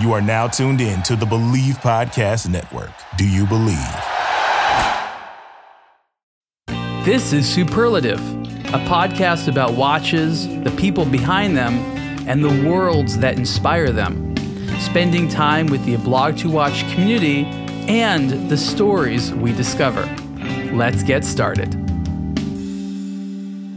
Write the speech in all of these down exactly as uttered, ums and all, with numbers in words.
You are now tuned in to the Believe Podcast Network. Do you believe? This is Superlative, a podcast about watches, the people behind them, and the worlds that inspire them. Spending time with the Blog to Watch community and the stories we discover. Let's get started.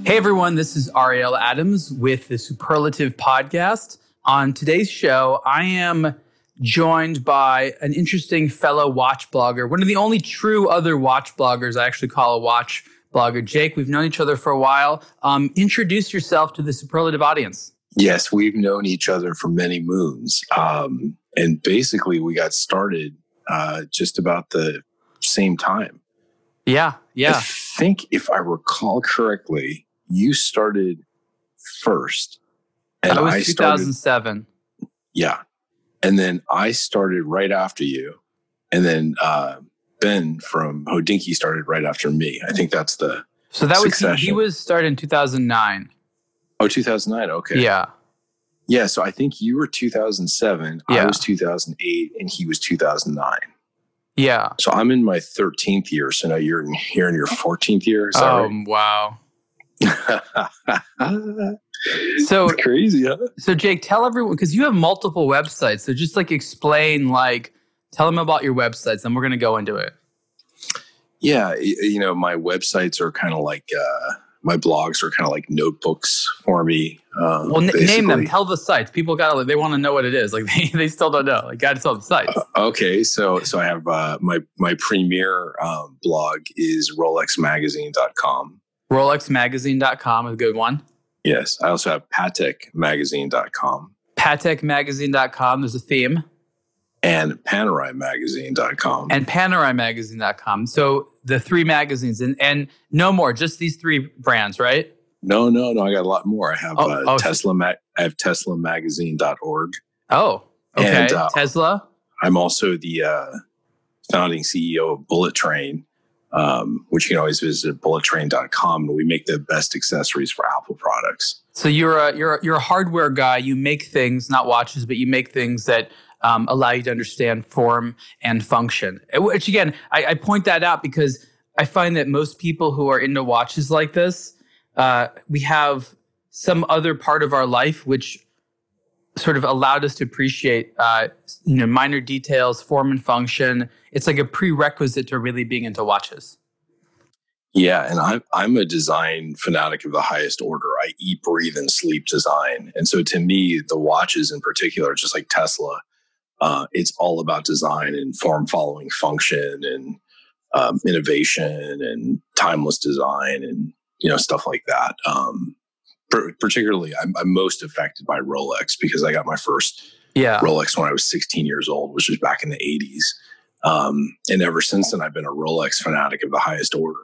Hey everyone, this is Ariel Adams with the Superlative Podcast. On today's show, I am joined by an interesting fellow watch blogger, one of the only true other watch bloggers I actually call a watch blogger. Jake, we've known each other for a while. Um, introduce yourself to the Superlative audience. Yes, we've known each other for many moons. Um, and basically, we got started uh, just about the same time. Yeah, yeah. I think if I recall correctly, you started first. And that was I two thousand seven. Started, yeah. And then I started right after you. And then uh, Ben from Hodinky started right after me. I think that's the So that succession. was, he, he was started in two thousand nine. Oh, two thousand nine. Okay. Yeah. Yeah. So I think you were two thousand seven. Yeah. I was two thousand eight and he was two thousand nine. Yeah. So I'm in my thirteenth year. So now you're in, you're in your fourteenth year. Is that um, right? Wow. So it's crazy, huh? So Jake, tell everyone, because you have multiple websites. So just like explain, like tell them about your websites, and we're going to go into it. Yeah, you know, my websites are kind of like uh, my blogs are kind of like notebooks for me. Um, well, n- name them. Tell the sites. People got to, they want to know what it is. Like they, they still don't know. Like got to tell the sites. Uh, okay, so so I have uh, my my premier um, blog is Rolex Magazine dot com. Rolex Magazine dot com is a good one. Yes. I also have Patek Magazine dot com. Patek Magazine dot com is a theme. And Panerai Magazine dot com. And Panerai Magazine dot com. So the three magazines and, and no more, just these three brands, right? No, no, no. I got a lot more. I have oh, uh, oh, Tesla. Ma- I have Tesla Magazine dot org. Oh, okay. And, uh, Tesla. I'm also the uh, founding C E O of Bullet Train. Um, which you can always visit at bullet train dot com, and we make the best accessories for Apple products. So you're a you're a, you're a hardware guy. You make things, not watches, but you make things that um, allow you to understand form and function. Which again, I, I point that out because I find that most people who are into watches like this, uh, we have some other part of our life which sort of allowed us to appreciate, uh, you know, minor details, form and function. It's like a prerequisite to really being into watches. Yeah, and I'm I'm a design fanatic of the highest order. I eat, breathe, and sleep design. And so to me, the watches in particular, just like Tesla, uh, it's all about design and form following function and um, innovation and timeless design and, you know, stuff like that. Um, Particularly, I'm, I'm most affected by Rolex because I got my first yeah. Rolex when I was sixteen years old, which was back in the eighties. Um, and ever since then, I've been a Rolex fanatic of the highest order.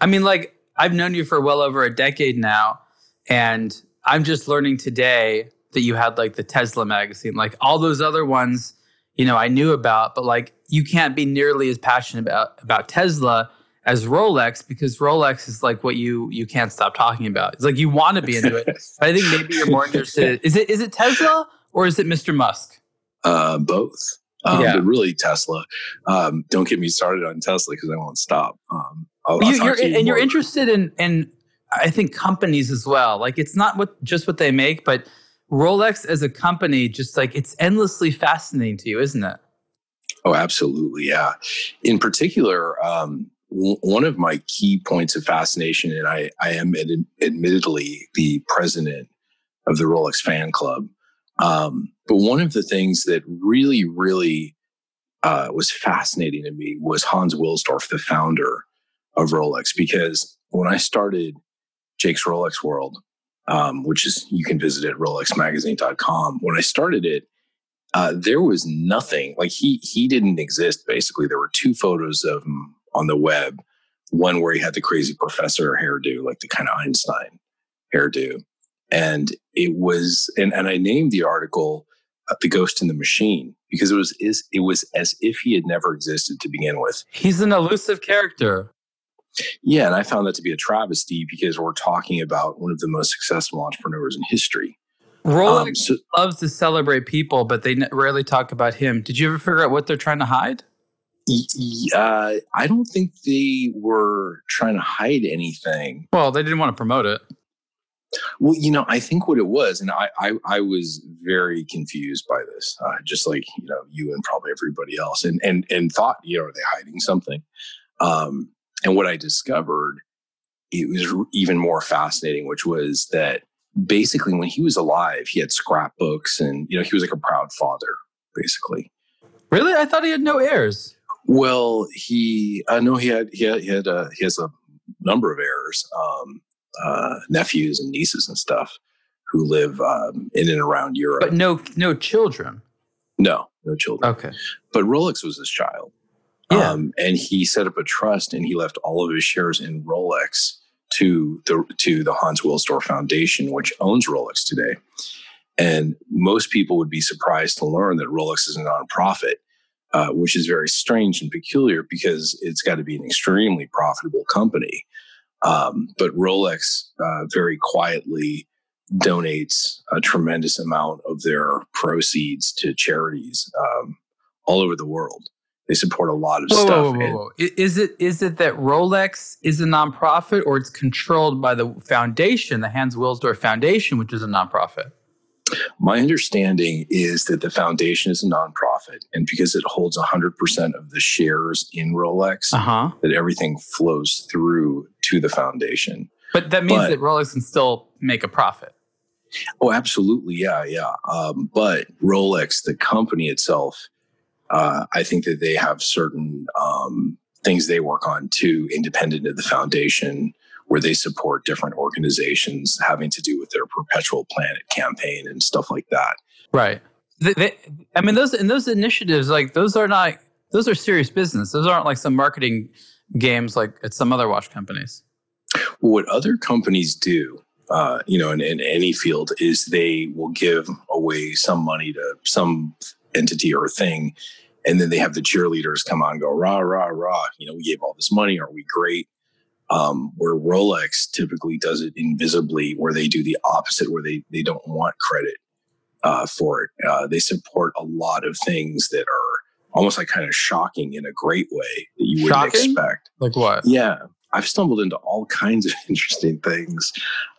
I mean, like, I've known you for well over a decade now, and I'm just learning today that you had, like, the Tesla magazine. Like, all those other ones, you know, I knew about, but, like, you can't be nearly as passionate about, about Tesla as Rolex, because Rolex is like what you you can't stop talking about. It's like you want to be into it. But I think maybe you're more interested. Is it is it Tesla or is it Mister Musk? Uh, both, um, yeah. But really Tesla. Um, don't get me started on Tesla because I won't stop. Um, I'll, you, I'll you're, you and more. You're interested in, in I think companies as well. Like it's not what just what they make, but Rolex as a company, just like it's endlessly fascinating to you, isn't it? Oh, absolutely, yeah. In particular. Um, One of my key points of fascination, and I, I am ad- admittedly the president of the Rolex fan club, um, but one of the things that really, really uh, was fascinating to me was Hans Wilsdorf, the founder of Rolex, because when I started Jake's Rolex World, um, which is you can visit at Rolex Magazine dot com, when I started it, uh, there was nothing. Like he he didn't exist, basically. There were two photos of him on the web, one where he had the crazy professor hairdo, like the kind of Einstein hairdo. And it was, and, and I named the article uh, The Ghost in the Machine, because it was, is, it was as if he had never existed to begin with. He's an elusive character. Yeah. And I found that to be a travesty because we're talking about one of the most successful entrepreneurs in history. Rolex um, so, loves to celebrate people, but they rarely talk about him. Did you ever figure out what they're trying to hide? Uh, I don't think they were trying to hide anything. Well, they didn't want to promote it. Well, you know, I think what it was, and I, I, I was very confused by this, uh, just like, you know, you and probably everybody else, and and and thought, you know, are they hiding something? Um, and what I discovered, it was even more fascinating, which was that basically when he was alive, he had scrapbooks and, you know, he was like a proud father, basically. Really? I thought he had no heirs. Well, he, I uh, know he had, he had, he had, uh, he has a number of heirs, um, uh, nephews and nieces and stuff who live, um, in and around Europe. But no, no children. No, no children. Okay. But Rolex was his child. Yeah. Um, and he set up a trust and he left all of his shares in Rolex to the, to the Hans Wilsdorf Foundation, which owns Rolex today. And most people would be surprised to learn that Rolex is a nonprofit, uh, which is very strange and peculiar because it's got to be an extremely profitable company. Um, but Rolex uh, very quietly donates a tremendous amount of their proceeds to charities um, all over the world. They support a lot of whoa, stuff. Whoa, whoa, whoa. And, is it is it that Rolex is a nonprofit, or it's controlled by the foundation, the Hans Wilsdorf Foundation, which is a nonprofit? My understanding is that the foundation is a nonprofit, and because it holds one hundred percent of the shares in Rolex, uh-huh. that everything flows through to the foundation. But that means but, that Rolex can still make a profit. Oh, absolutely. Yeah, yeah. Um, but Rolex, the company itself, uh, I think that they have certain um, things they work on too, independent of the foundation, where they support different organizations having to do with their Perpetual Planet campaign and stuff like that. Right. They, they, I mean, those and those initiatives, like those are not, those are serious business. Those aren't like some marketing games like at some other watch companies. Well, what other companies do, uh, you know, in, in any field is they will give away some money to some entity or thing. And then they have the cheerleaders come on and go, rah, rah, rah. You know, we gave all this money. Are we great? Um, where Rolex typically does it invisibly, where they do the opposite, where they, they don't want credit uh, for it. Uh, they support a lot of things that are almost like kind of shocking in a great way that you wouldn't shocking? expect. Like what? Yeah. I've stumbled into all kinds of interesting things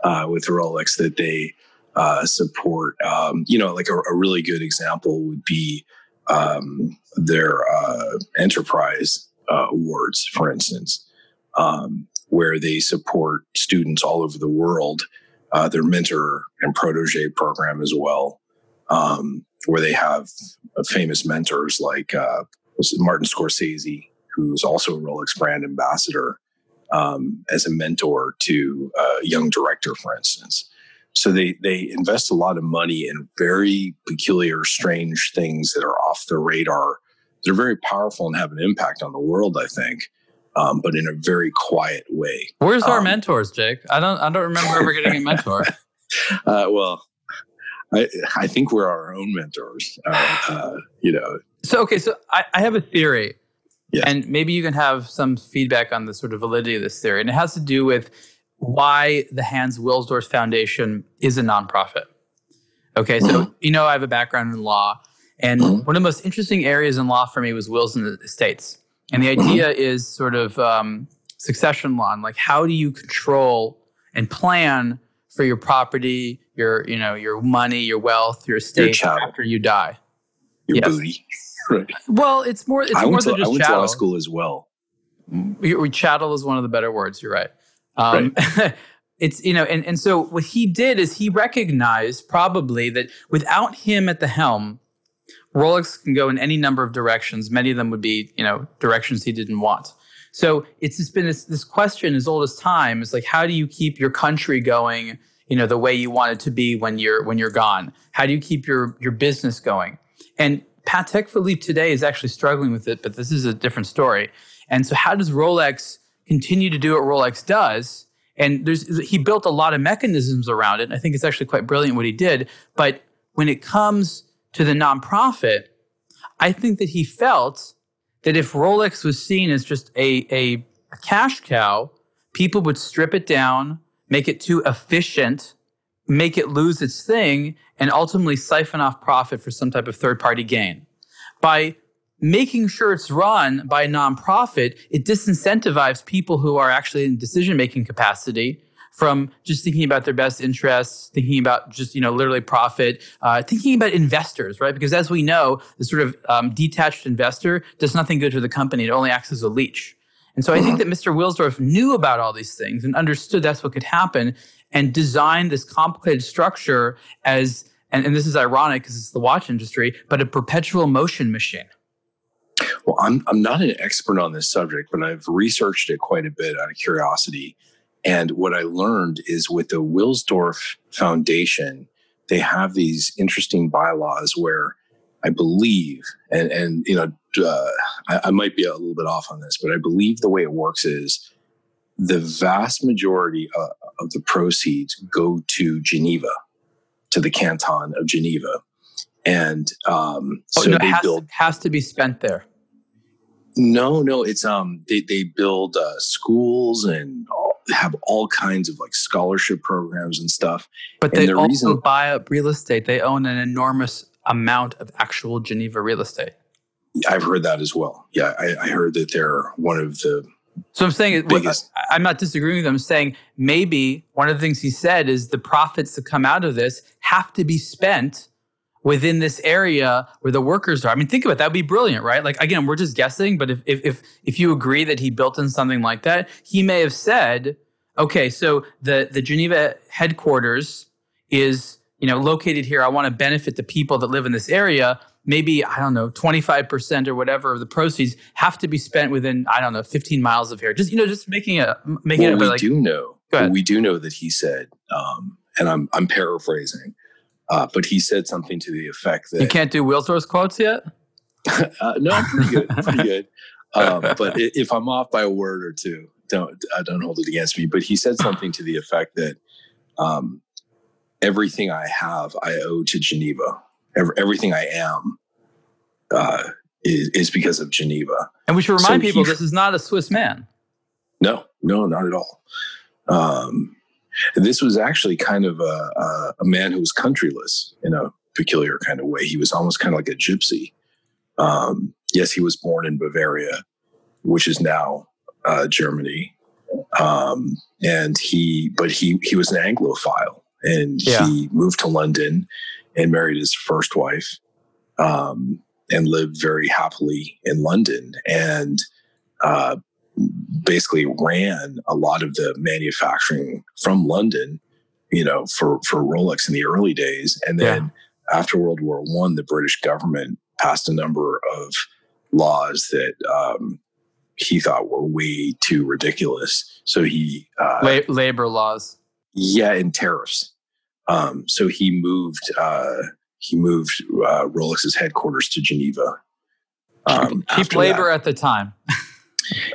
uh, with Rolex that they uh, support. Um, you know, like a, a really good example would be um, their uh, enterprise uh, awards, for instance. Um, where they support students all over the world, uh, their mentor and protege program as well, um, where they have uh, famous mentors like uh, Martin Scorsese, who's also a Rolex brand ambassador, um, as a mentor to a young director, for instance. So they they invest a lot of money in very peculiar, strange things that are off the radar. They're very powerful and have an impact on the world, I think. Um, but in a very quiet way. Where's our um, mentors, Jake? I don't. I don't remember ever getting a mentor. uh, well, I, I think we're our own mentors. Uh, uh, you know. So okay. So I, I have a theory, yeah. and maybe you can have some feedback on the sort of validity of this theory, and it has to do with why the Hans Wilsdorf Foundation is a nonprofit. Okay, so mm-hmm. you know I have a background in law, and mm-hmm. one of the most interesting areas in law for me was wills and estates. And the idea is sort of um, succession law, and like how do you control and plan for your property, your you know your money, your wealth, your estate your after you die, your yes. booty. Right. Well, it's more. It's I more than to, just I went chattel. To law school as well. We, we chattel is one of the better words. You're right. Um, right. It's you know, and and so what he did is he recognized probably that without him at the helm, Rolex can go in any number of directions. Many of them would be, you know, directions he didn't want. So it's just been this, this question as old as time. It's like, how do you keep your country going, you know, the way you want it to be when you're when you're gone? How do you keep your your business going? And Patek Philippe today is actually struggling with it, but this is a different story. And so how does Rolex continue to do what Rolex does? And there's he built a lot of mechanisms around it. I think it's actually quite brilliant what he did. But when it comes to the nonprofit, I think that he felt that if Rolex was seen as just a, a, a cash cow, people would strip it down, make it too efficient, make it lose its thing and ultimately siphon off profit for some type of third-party gain. By making sure it's run by a nonprofit, it disincentivizes people who are actually in decision-making capacity from just thinking about their best interests, thinking about just, you know, literally profit, uh, thinking about investors, right? Because as we know, the sort of um, detached investor does nothing good for the company. It only acts as a leech. And so I think that Mister Wilsdorf knew about all these things and understood that's what could happen and designed this complicated structure as, and, and this is ironic because it's the watch industry, but a perpetual motion machine. Well, I'm I'm not an expert on this subject, but I've researched it quite a bit out of curiosity. And what I learned is with the Wilsdorf Foundation, they have these interesting bylaws where I believe, and, and you know, uh, I, I might be a little bit off on this, but I believe the way it works is the vast majority of, of the proceeds go to Geneva, to the canton of Geneva. And um, oh, so no, they has build... To, has to be spent there. No, no, it's um they, they build uh, schools and all, have all kinds of like scholarship programs and stuff. But and they the also reason, buy up real estate. They own an enormous amount of actual Geneva real estate. I've heard that as well. Yeah, I, I heard that they're one of the. So I'm saying biggest. I'm not disagreeing with them. I'm saying maybe one of the things he said is the profits that come out of this have to be spent within this area where the workers are. I mean, think about it. That would be brilliant, right? Like, again, we're just guessing, but if if if you agree that he built in something like that, he may have said, okay, so the, the Geneva headquarters is, you know, located here. I want to benefit the people that live in this area. Maybe, I don't know, twenty-five percent or whatever of the proceeds have to be spent within, I don't know, fifteen miles of here. Just, you know, just making a... Making well, it a we like, do know. We do know that he said, um, and I'm I'm paraphrasing, Uh, but he said something to the effect that... You can't do Wilsdorf's quotes yet? uh, no, I'm pretty good. Pretty good. Um, but if I'm off by a word or two, don't uh, don't hold it against me. But he said something to the effect that um, everything I have, I owe to Geneva. Every, everything I am uh, is, is because of Geneva. And we should remind so people, he, this is not a Swiss man. No, no, not at all. Um This was actually kind of a, a, a man who was countryless in a peculiar kind of way. He was almost kind of like a gypsy. Um, yes, he was born in Bavaria, which is now uh, Germany. Um, and he, but he, he was an Anglophile, and yeah. he moved to London and married his first wife um, and lived very happily in London. And uh, basically ran a lot of the manufacturing from London, you know, for, for Rolex in the early days. And then yeah. after World War One, the British government passed a number of laws that um, he thought were way too ridiculous. So he... Uh, La- labor laws. Yeah, and tariffs. Um, so he moved, uh, he moved uh, Rolex's headquarters to Geneva. Um, Cheap labor that. At the time.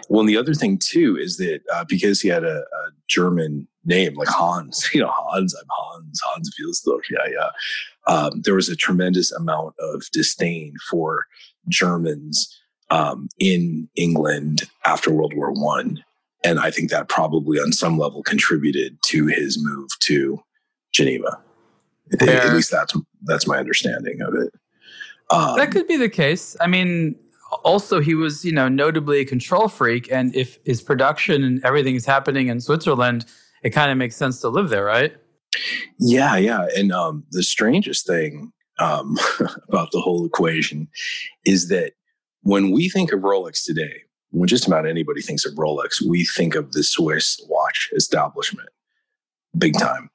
Well, and the other thing too is that uh, because he had a, a German name like Hans, you know, Hans, I'm Hans, Hans Wilsdorf, yeah, yeah. Um, there was a tremendous amount of disdain for Germans um, in England after World War One, and I think that probably on some level contributed to his move to Geneva. At, at least that's that's my understanding of it. Um, that could be the case. I mean. Also, he was, you know, notably a control freak, and if his production and everything is happening in Switzerland, it kind of makes sense to live there, right? Yeah, yeah. And um, the strangest thing um, about the whole equation is that when we think of Rolex today, when just about anybody thinks of Rolex, we think of the Swiss watch establishment, big time.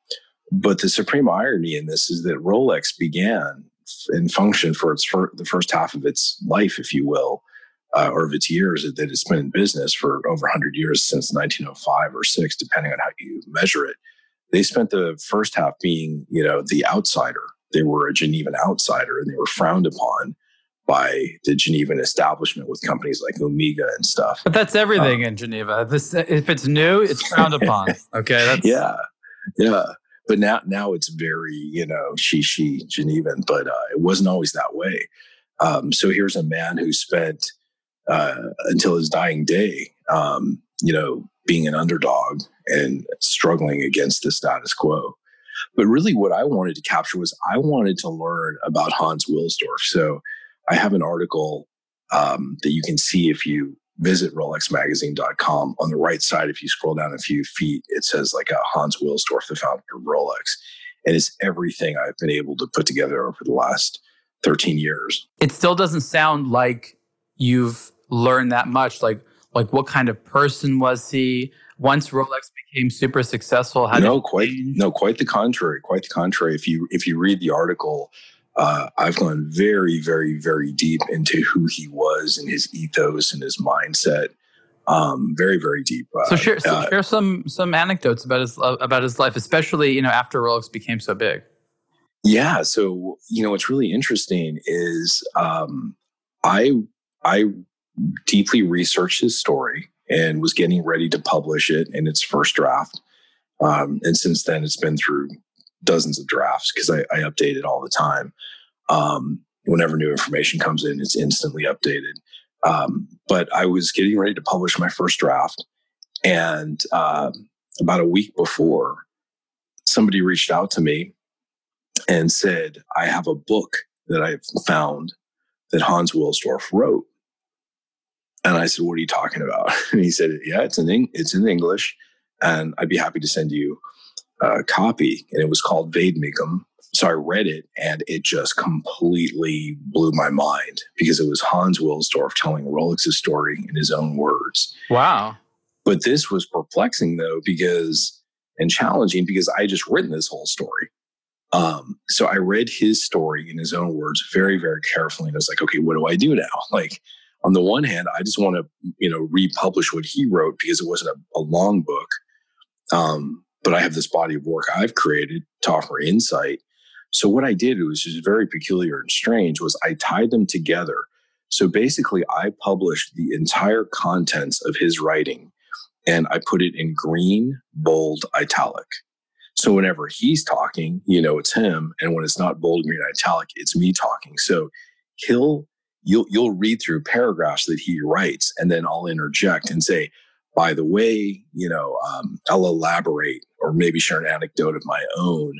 But the supreme irony in this is that Rolex began and function for its for the first half of its life, if you will, uh, or of its years that it's been in business for over one hundred years since nineteen oh five or six, depending on how you measure it. They spent the first half being, you know, the outsider. They were a Genevan outsider, and they were frowned upon by the Genevan establishment with companies like Omega and stuff. But that's everything um, in Geneva. This, if it's new, it's frowned upon. Okay, that's... yeah, yeah. But now, now it's very, you know, she, she, Genevan, but uh, it wasn't always that way. Um, so here's a man who spent uh, until his dying day, um, you know, being an underdog and struggling against the status quo. But really what I wanted to capture was I wanted to learn about Hans Wilsdorf. So I have an article um, that you can see if you visit Rolex Magazine dot com. On the right side, if you scroll down a few feet, it says like a Hans Wilsdorf, the founder of Rolex. And it's everything I've been able to put together over the last thirteen years. It still doesn't sound like you've learned that much. Like, like what kind of person was he? Once Rolex became super successful, how no, did quite no, quite the contrary. Quite the contrary. If you if you read the article, uh, I've gone very, very, very deep into who he was and his ethos and his mindset. Um, very, very deep. Uh, so share, so share uh, some some anecdotes about his uh, about his life, especially you know after Rolex became so big. Yeah. So you know what's really interesting is um, I I deeply researched his story and was getting ready to publish it in its first draft. Um, and since then, it's been through dozens of drafts because I, I update it all the time. Um, whenever new information comes in, it's instantly updated. Um, but I was getting ready to publish my first draft. And uh, about a week before, somebody reached out to me and said, I have a book that I've found that Hans Wilsdorf wrote. And I said, what are you talking about? And he said, yeah, it's in, Eng- it's in English. And I'd be happy to send you a copy. And it was called Vademecum. So I read it and it just completely blew my mind because it was Hans Wilsdorf telling Rolex's story in his own words. Wow. But this was perplexing though, because, and challenging because I had just written this whole story. Um, so I read his story in his own words very, very carefully. And I was like, okay, what do I do now? Like, on the one hand, I just want to, you know, republish what he wrote because it wasn't a, a long book. Um, but I have this body of work I've created to offer insight. So what I did, it was just very peculiar and strange, was I tied them together. So basically, I published the entire contents of his writing, and I put it in green, bold, italic. So whenever he's talking, you know, it's him. And when it's not bold, green, italic, it's me talking. So he'll... You'll you'll read through paragraphs that he writes, and then I'll interject and say, by the way, you know, um, I'll elaborate or maybe share an anecdote of my own,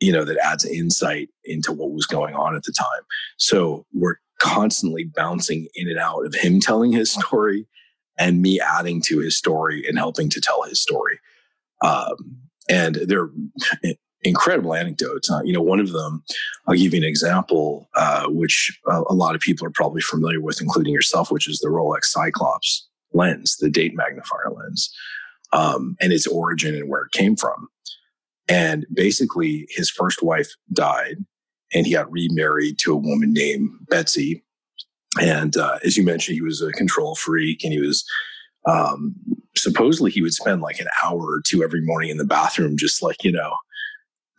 you know, that adds insight into what was going on at the time. So we're constantly bouncing in and out of him telling his story and me adding to his story and helping to tell his story. Um, and they're incredible anecdotes. Uh, you know, one of them, I'll give you an example, uh, which uh, a lot of people are probably familiar with, including yourself, which is the Rolex Cyclops lens, the date magnifier lens, um, and its origin and where it came from. And basically, his first wife died, and he got remarried to a woman named Betsy. And uh, as you mentioned, he was a control freak, and he was... Um, supposedly, he would spend like an hour or two every morning in the bathroom, just like, you know,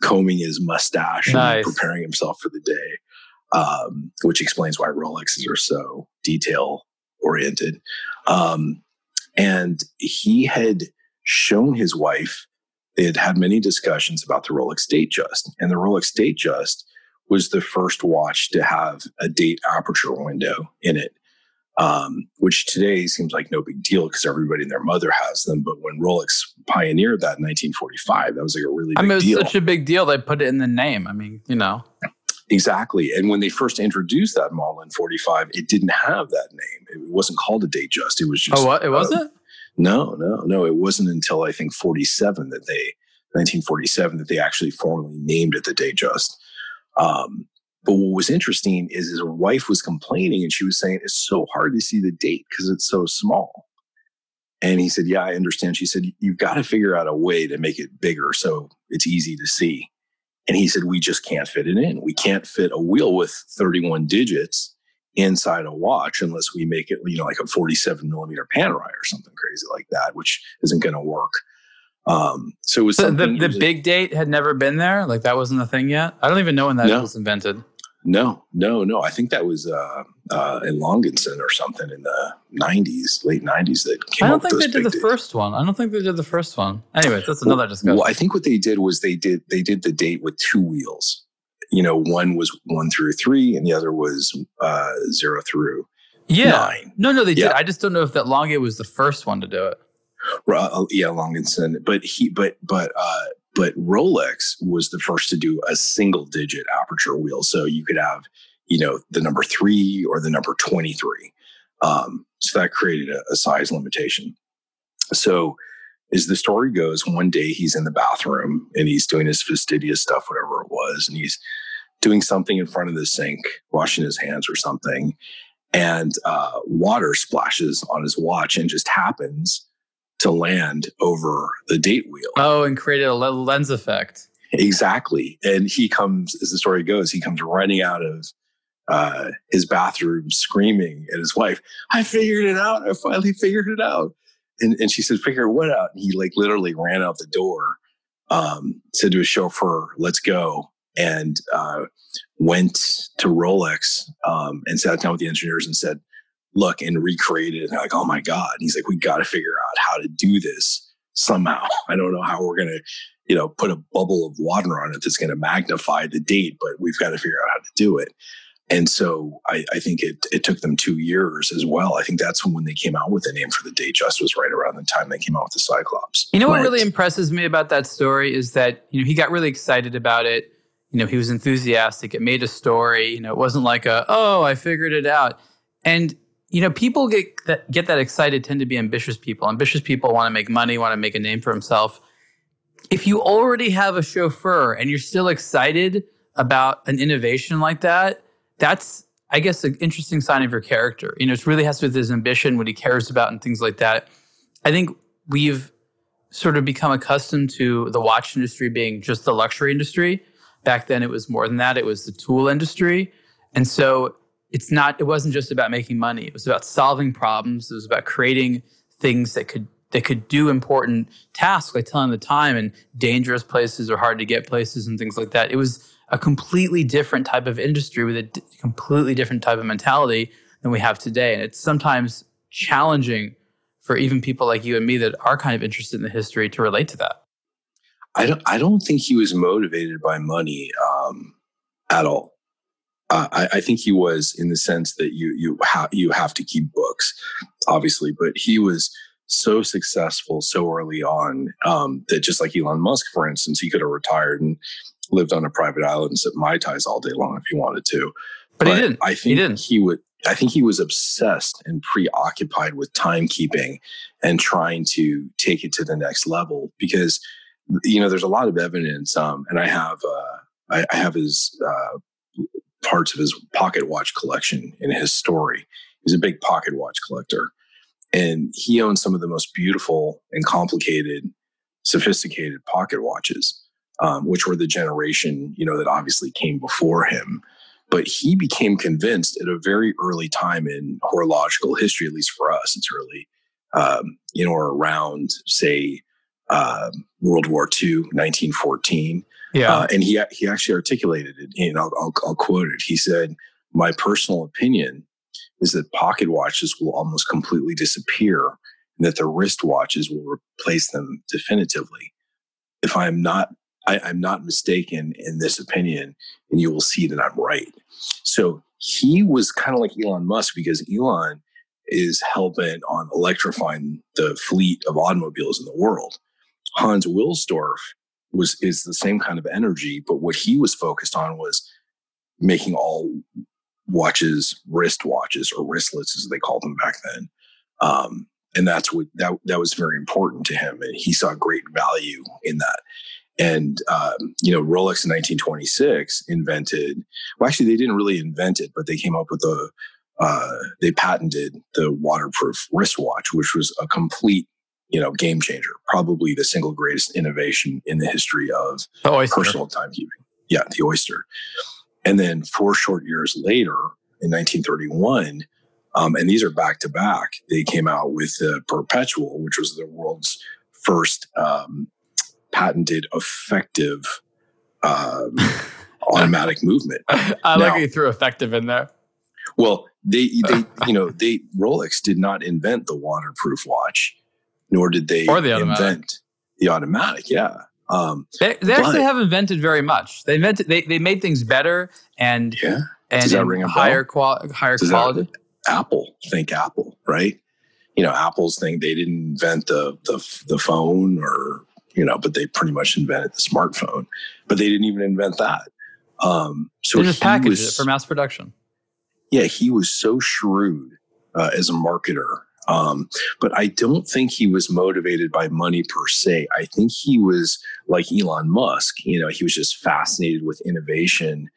combing his mustache nice. and preparing himself for the day, um, which explains why Rolexes are so detail-oriented. Um, and he had shown his wife, they had had many discussions about the Rolex Datejust. And the Rolex Datejust was the first watch to have a date aperture window in it, um, which today seems like no big deal because everybody and their mother has them. But when Rolex pioneered that in nineteen forty-five, that was like a really big deal. I mean, it was deal. such a big deal, they put it in the name. I mean, you know. Exactly. And when they first introduced that model in forty-five, it didn't have that name. It wasn't called a Datejust. It was just... Oh, what? It wasn't? Uh, no, no, no. It wasn't until I think forty-seven that they, nineteen forty-seven, that they actually formally named it the Datejust. Um, But what was interesting is his wife was complaining and she was saying, it's so hard to see the date because it's so small. And he said, yeah, I understand. She said, you've got to figure out a way to make it bigger so it's easy to see. And he said, we just can't fit it in. We can't fit a wheel with thirty-one digits inside a watch unless we make it, you know, like a forty-seven millimeter Panerai or something crazy like that, which isn't going to work. Um, so it was so the, the big date had never been there. Like that wasn't a thing yet. I don't even know when that no. was invented. No, no, no. I think that was uh, uh, in Longinson or something in the nineties, late nineties. That came I don't think they did the dates. first one. I don't think they did the first one. Anyways, that's another well, discussion. Well, I think what they did was they did they did the date with two wheels. You know, one was one through three, and the other was uh, zero through yeah. nine. No, no, they yeah. did. I just don't know if that Longate was the first one to do it. Uh, yeah, Longinson, but he, but but uh, But Rolex was the first to do a single digit aperture wheel. So you could have, you know, the number three or the number twenty-three. Um, so that created a, a size limitation. So as the story goes, one day he's in the bathroom and he's doing his fastidious stuff, whatever it was. And he's doing something in front of the sink, washing his hands or something. And uh, water splashes on his watch and just happens to land over the date wheel. Oh, and created a lens effect. Exactly. And he comes, as the story goes, he comes running out of uh, his bathroom screaming at his wife, I figured it out. I finally figured it out. And, and she said, figure what out? And he like literally ran out the door, um, said to his chauffeur, let's go. And uh, went to Rolex um, and sat down with the engineers and said, look, and recreated it. And like, oh my God. And he's like, we got to figure out how to do this somehow. I don't know how we're going to, you know, put a bubble of water on it that's going to magnify the date, but we've got to figure out how to do it. And so I, I think it it took them two years as well. I think that's when they came out with the name for the Datejust, was right around the time they came out with the Cyclops. You know, but what really impresses me about that story is that, you know, he got really excited about it. You know, he was enthusiastic. It made a story. You know, it wasn't like a, oh, I figured it out. And, you know, people get that, get that excited tend to be ambitious people. Ambitious people want to make money, want to make a name for himself. If you already have a chauffeur and you're still excited about an innovation like that, that's, I guess, an interesting sign of your character. You know, it really has to do with his ambition, what he cares about, and things like that. I think we've sort of become accustomed to the watch industry being just the luxury industry. Back then, it was more than that. It was the tool industry. And so it's not, it wasn't just about making money. It was about solving problems. It was about creating things that could that could do important tasks, like telling the time and dangerous places or hard to get places and things like that. It was a completely different type of industry with a d- completely different type of mentality than we have today. And it's sometimes challenging for even people like you and me that are kind of interested in the history to relate to that. I don't, I don't think he was motivated by money um, at all. Uh, I, I think he was in the sense that you, you, ha- you have to keep books, obviously, but he was so successful so early on um, that just like Elon Musk, for instance, he could have retired and lived on a private island and sipped Mai Tais all day long if he wanted to. But, but he didn't. I think he, didn't. he would. I think he was obsessed and preoccupied with timekeeping and trying to take it to the next level. Because, you know, there's a lot of evidence, um, and I have uh, I, I have his uh, parts of his pocket watch collection in his story. He's a big pocket watch collector, and he owns some of the most beautiful and complicated, sophisticated pocket watches. Um, which were the generation, you know, that obviously came before him. But he became convinced at a very early time in horological history, at least for us, it's early, um, you know, or around, say, uh, World War Two, nineteen fourteen. Yeah. Uh, and he he actually articulated it, and I'll, I'll, I'll quote it. He said, "My personal opinion is that pocket watches will almost completely disappear and that the wristwatches will replace them definitively. If I'm not I, I'm not mistaken in this opinion, and you will see that I'm right." So he was kind of like Elon Musk, because Elon is hell bent on electrifying the fleet of automobiles in the world. Hans Wilsdorf was is the same kind of energy, but what he was focused on was making all watches wristwatches, or wristlets as they called them back then. Um, and that's what that that was very important to him, and he saw great value in that. And, um, you know, Rolex in nineteen twenty-six invented, well, actually, they didn't really invent it, but they came up with the, uh, they patented the waterproof wristwatch, which was a complete, you know, game changer. Probably the single greatest innovation in the history of personal timekeeping. Yeah, the Oyster. And then four short years later, in nineteen thirty-one, um, and these are back to back, they came out with the Perpetual, which was the world's first um patented effective um, automatic movement. I like how you threw effective in there. Well, they, they you know, they Rolex did not invent the waterproof watch, nor did they or the invent the automatic. Yeah, um, they, they but, actually have invented very much. They invented, they they made things better and yeah, and does that ring a higher qual higher does quality. That, Apple, think Apple, right? You know, Apple's thing. They didn't invent the the the phone or, you know, but they pretty much invented the smartphone, but they didn't even invent that. Um, so they just packaged was, it for mass production. Yeah, he was so shrewd uh, as a marketer. Um, but I don't think he was motivated by money per se. I think he was like Elon Musk. You know, he was just fascinated with innovation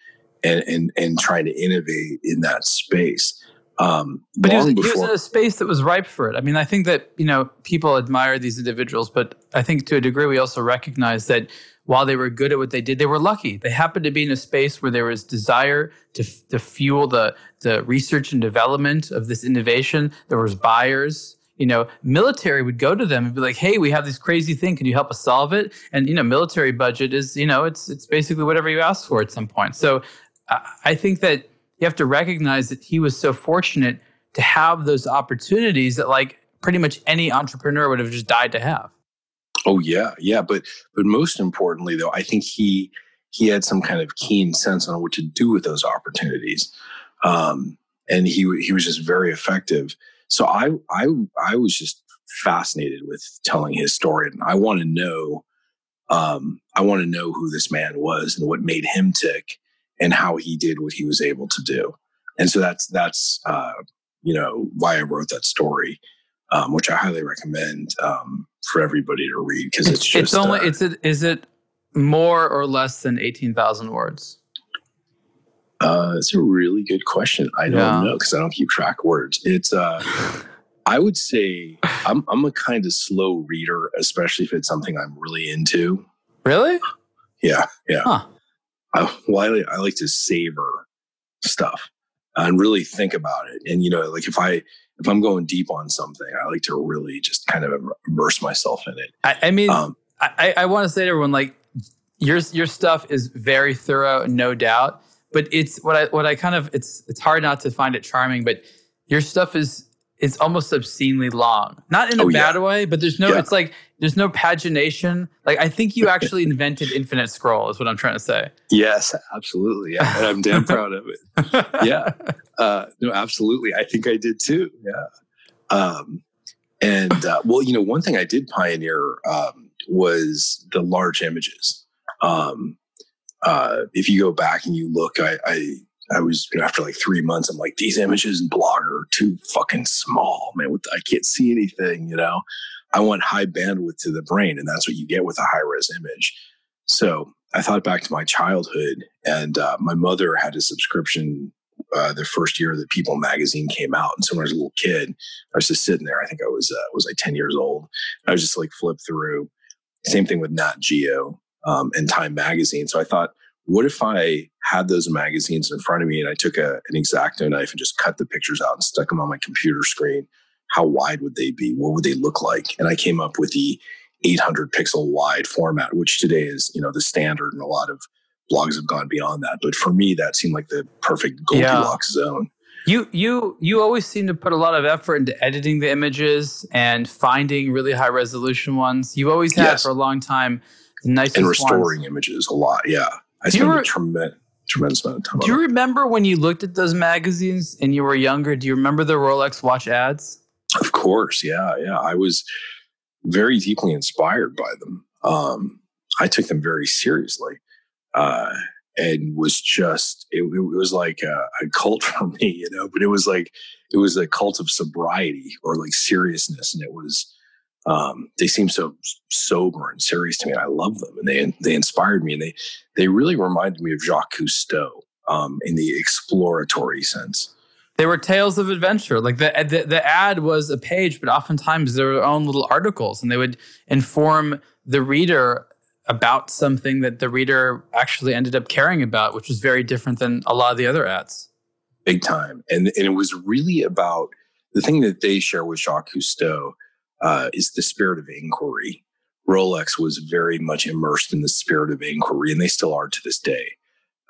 and and, and trying to innovate in that space. Um, but he was, before, he was in a space that was ripe for it. I mean, I think that, you know, people admire these individuals, but I think to a degree we also recognize that while they were good at what they did, they were lucky. They happened to be in a space where there was desire to to fuel the the research and development of this innovation. There was buyers. You know, military would go to them and be like, "Hey, we have this crazy thing. Can you help us solve it?" And you know, military budget is, you know, it's it's basically whatever you ask for at some point. So I, I think that. You have to recognize that he was so fortunate to have those opportunities that, like, pretty much any entrepreneur would have just died to have. Oh yeah, yeah. But but most importantly, though, I think he he had some kind of keen sense on what to do with those opportunities, um, and he he was just very effective. So I I I was just fascinated with telling his story, and I want to know um, I want to know who this man was and what made him tick. And how he did what he was able to do, and so that's that's uh, you know, why I wrote that story, um, which I highly recommend um, for everybody to read because it's, it's just it's only uh, it's it, is it more or less than eighteen thousand words? Uh, it's a really good question. I don't yeah. know because I don't keep track of words. It's uh, I would say I'm I'm a kind of slow reader, especially if it's something I'm really into. Really? Yeah. Yeah. Huh. I, well, I, I like to savor stuff and really think about it. And, you know, like if I, if I'm going deep on something, I like to really just kind of immerse myself in it. I, I mean, um, I, I want to say to everyone, like your, your stuff is very thorough, no doubt, but it's what I, what I kind of, it's, it's hard not to find it charming, but your stuff is, it's almost obscenely long, not in a oh, bad yeah. way, but there's no, yeah. it's like, there's no pagination. Like, I think you actually invented infinite scroll is what I'm trying to say. Yes, absolutely. Yeah. And I'm damn proud of it. Yeah. Uh, no, absolutely. I think I did too. Yeah. Um, and uh, well, you know, one thing I did pioneer um, was the large images. Um, uh, if you go back and you look, I, I, I was, you know, after like three months, I'm like, these images in Blogger are too fucking small, man. What the, I can't see anything, you know? I want high bandwidth to the brain, and that's what you get with a high-res image. So I thought back to my childhood, and uh, my mother had a subscription uh, the first year that People magazine came out. And so when I was a little kid, I was just sitting there. I think I was uh, was like ten years old. I was just like flip through. Same thing with Nat Geo um, and Time magazine. So I thought, what if I had those magazines in front of me and I took a, an X-Acto knife and just cut the pictures out and stuck them on my computer screen? How wide would they be? What would they look like? And I came up with the eight hundred pixel wide format, which today is, you know, the standard, and a lot of blogs have gone beyond that. But for me, that seemed like the perfect Goldilocks yeah. zone. You you you always seem to put a lot of effort into editing the images and finding really high resolution ones. You always had yes. for a long time the nicest and restoring ones. Images a lot. Yeah, I do spend re- a tremendous. Tremendous amount of time. Do you remember when you looked at those magazines and you were younger? Do you remember the Rolex watch ads? Of course, yeah, yeah. I was very deeply inspired by them. Um, I took them very seriously, uh, and was just it, it was like a, a cult for me, you know. But it was like it was a cult of sobriety or like seriousness, and it was um, they seemed so sober and serious to me. And I loved them, and they they inspired me, and they they really reminded me of Jacques Cousteau um, in the exploratory sense. They were tales of adventure. Like the, the the ad was a page, but oftentimes there were their own little articles, and they would inform the reader about something that the reader actually ended up caring about, which was very different than a lot of the other ads. Big time. And, and it was really about the thing that they share with Jacques Cousteau uh, is the spirit of inquiry. Rolex was very much immersed in the spirit of inquiry, and they still are to this day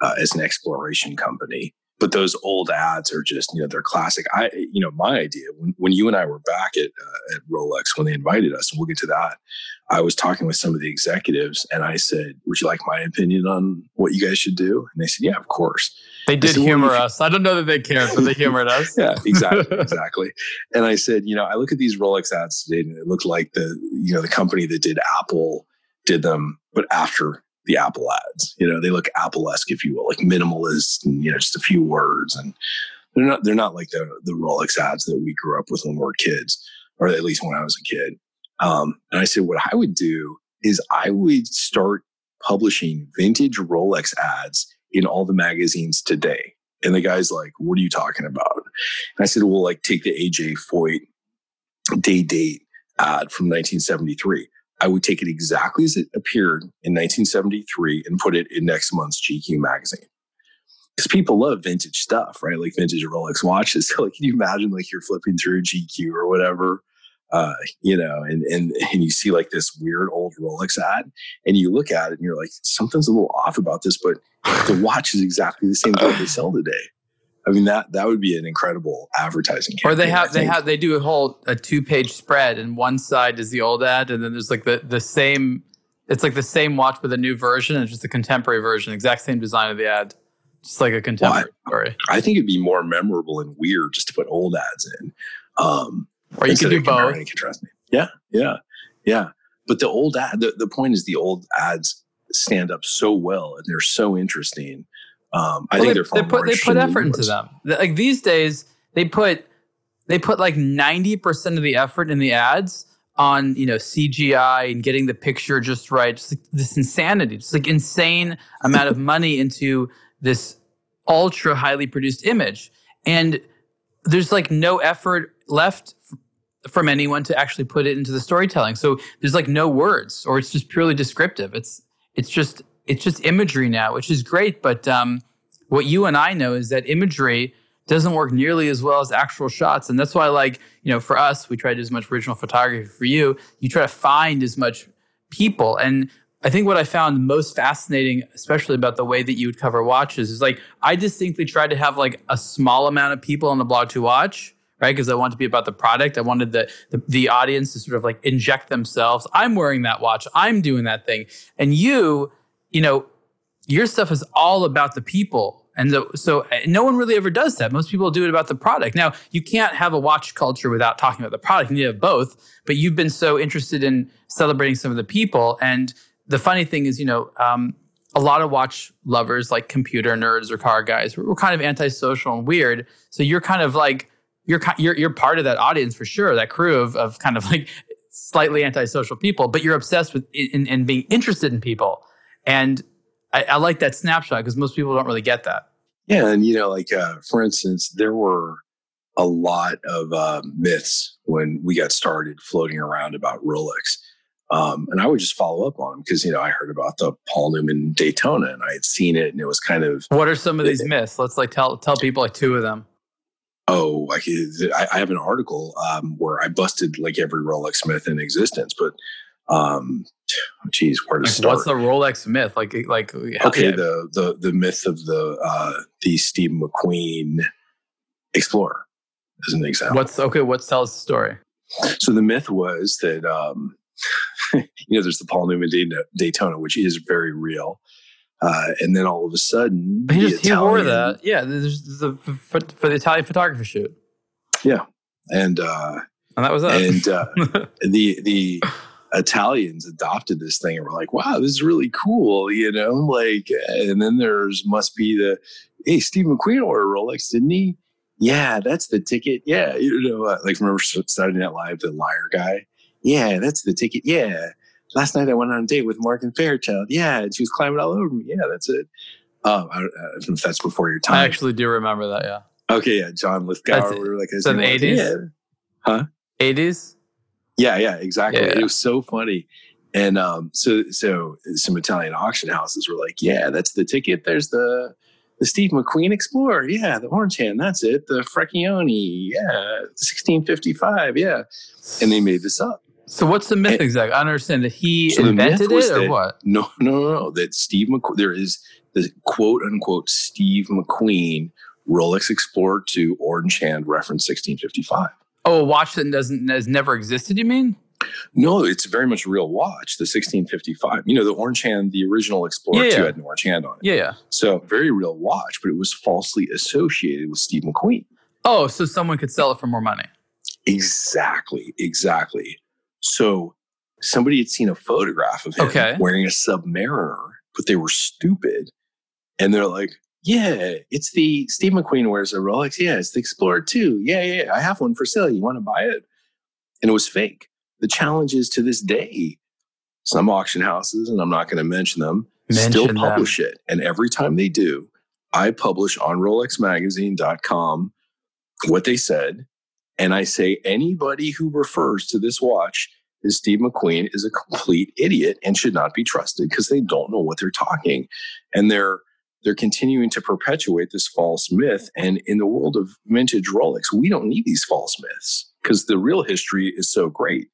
uh, as an exploration company. But those old ads are just, you know, they're classic. I, you know, my idea when, when you and I were back at uh, at Rolex when they invited us, and we'll get to that. I was talking with some of the executives, and I said, "Would you like my opinion on what you guys should do?" And they said, "Yeah, of course." They did said, humor well, us. I don't know that they cared, but they humored us. Yeah, exactly, exactly. And I said, you know, I look at these Rolex ads today, and it looked like the, you know, the company that did Apple did them, but after the Apple ads. You know, they look Apple-esque, if you will, like minimalist and, you know, just a few words. And they're not they're not like the the Rolex ads that we grew up with when we were kids, or at least when I was a kid. Um, and I said, what I would do is I would start publishing vintage Rolex ads in all the magazines today. And the guy's like, what are you talking about? And I said, well, like take the A J Foyt day date ad from nineteen seventy-three. I would take it exactly as it appeared in nineteen seventy-three and put it in next month's G Q magazine. Because people love vintage stuff, right? Like vintage Rolex watches. So like, can you imagine like you're flipping through G Q or whatever, uh, you know, and, and, and you see like this weird old Rolex ad and you look at it and you're like, something's a little off about this, but the watch is exactly the same thing they sell today. I mean, that, that would be an incredible advertising campaign. Or they have, they have, they do a whole, a two page spread and one side is the old ad. And then there's like the, the same, it's like the same watch, but the new version. And it's just a contemporary version, exact same design of the ad. Just like a contemporary well, I, story. I think it'd be more memorable and weird just to put old ads in. Um, or you could do both. Yeah, yeah, yeah. But the old ad, the, the point is the old ads stand up so well and they're so interesting. Um, I well, think they, they're far they put, more they put effort into them. Like these days, they put they put like ninety percent of the effort in the ads on, you know, C G I and getting the picture just right. Just like this insanity, just like insane amount of money into this ultra highly produced image. And there's like no effort left f- from anyone to actually put it into the storytelling. So there's like no words, or it's just purely descriptive. It's it's just it's just imagery now, which is great. But um, what you and I know is that imagery doesn't work nearly as well as actual shots. And that's why, like, you know, for us, we try to do as much original photography. For you, you try to find as much people. And I think what I found most fascinating, especially about the way that you would cover watches, is like I distinctly tried to have like a small amount of people on the blog to watch, right? Because I wanted to be about the product. I wanted the, the the audience to sort of like inject themselves. I'm wearing that watch. I'm doing that thing. And you, you know, your stuff is all about the people. And the, so no one really ever does that. Most people do it about the product. Now, you can't have a watch culture without talking about the product. You need to have both. But you've been so interested in celebrating some of the people. And the funny thing is, you know, um, a lot of watch lovers, like computer nerds or car guys, we're, we're kind of antisocial and weird. So you're kind of like you're you're you're part of that audience for sure, that crew of of kind of like slightly antisocial people. But you're obsessed with in, in being interested in people, and I, I like that snapshot because most people don't really get that. Yeah, and you know, like uh, for instance, there were a lot of uh, myths when we got started floating around about Rolex. Um, and I would just follow up on them because, you know, I heard about the Paul Newman Daytona and I had seen it and it was kind of... What are some of these it, myths? Let's like tell tell people like two of them. Oh, like I, I have an article um, where I busted like every Rolex myth in existence, but um, geez, where to like start? What's the Rolex myth? Like, like okay, okay the, the the myth of the uh, the Steve McQueen Explorer as an example. What's okay? What tells the story? So the myth was that... Um, you know, there's the Paul Newman Daytona, which is very real. Uh, and then all of a sudden, he, just, Italian, he wore that. Yeah, there's the for, for the Italian photography shoot. Yeah, and uh, and that was that. And uh, the the Italians adopted this thing and were like, "Wow, this is really cool," you know. Like, and then there's must be the hey, Steve McQueen wore a Rolex, didn't he? Yeah, that's the ticket. Yeah, you know, like remember Saturday Night Live, the liar guy. Yeah, that's the ticket. Yeah. Last night I went on a date with Mark and Fairchild. Yeah. And she was climbing all over me. Yeah, that's it. Um, I don't, I don't know if that's before your time. I actually do remember that, yeah. Okay, yeah. John Lithgow or whatever. Like I said, eighties? Yeah. Huh? eighties? Yeah, yeah, exactly. Yeah. It was so funny. And um, so so some Italian auction houses were like, yeah, that's the ticket. There's the the Steve McQueen Explorer. Yeah, the orange hand. That's it. The Freccioni. Yeah, sixteen fifty-five. Yeah. And they made this up. So what's the myth and, exactly? I understand that he so invented it, or that, what? No, no, no. That Steve McQueen, there is the quote unquote Steve McQueen Rolex Explorer two orange hand reference sixteen fifty-five. Oh, a watch that doesn't has never existed. You mean? No, it's very much a real watch. The sixteen fifty-five. You know, the orange hand, the original Explorer yeah, two yeah. had an orange hand on it. Yeah, yeah. So very real watch, but it was falsely associated with Steve McQueen. Oh, so someone could sell it for more money. Exactly. Exactly. So somebody had seen a photograph of him okay. wearing a Submariner, but they were stupid. And they're like, yeah, it's the Steve McQueen wears a Rolex. Yeah, it's the Explorer too. Yeah, yeah, yeah, I have one for sale. You want to buy it? And it was fake. The challenge is to this day, some auction houses, and I'm not going to mention them, mention still publish them. it. And every time they do, I publish on Rolex Magazine dot com what they said. And I say, anybody who refers to this watch as Steve McQueen is a complete idiot and should not be trusted because they don't know what they're talking. And they're they're continuing to perpetuate this false myth. And in the world of vintage Rolex, we don't need these false myths because the real history is so great.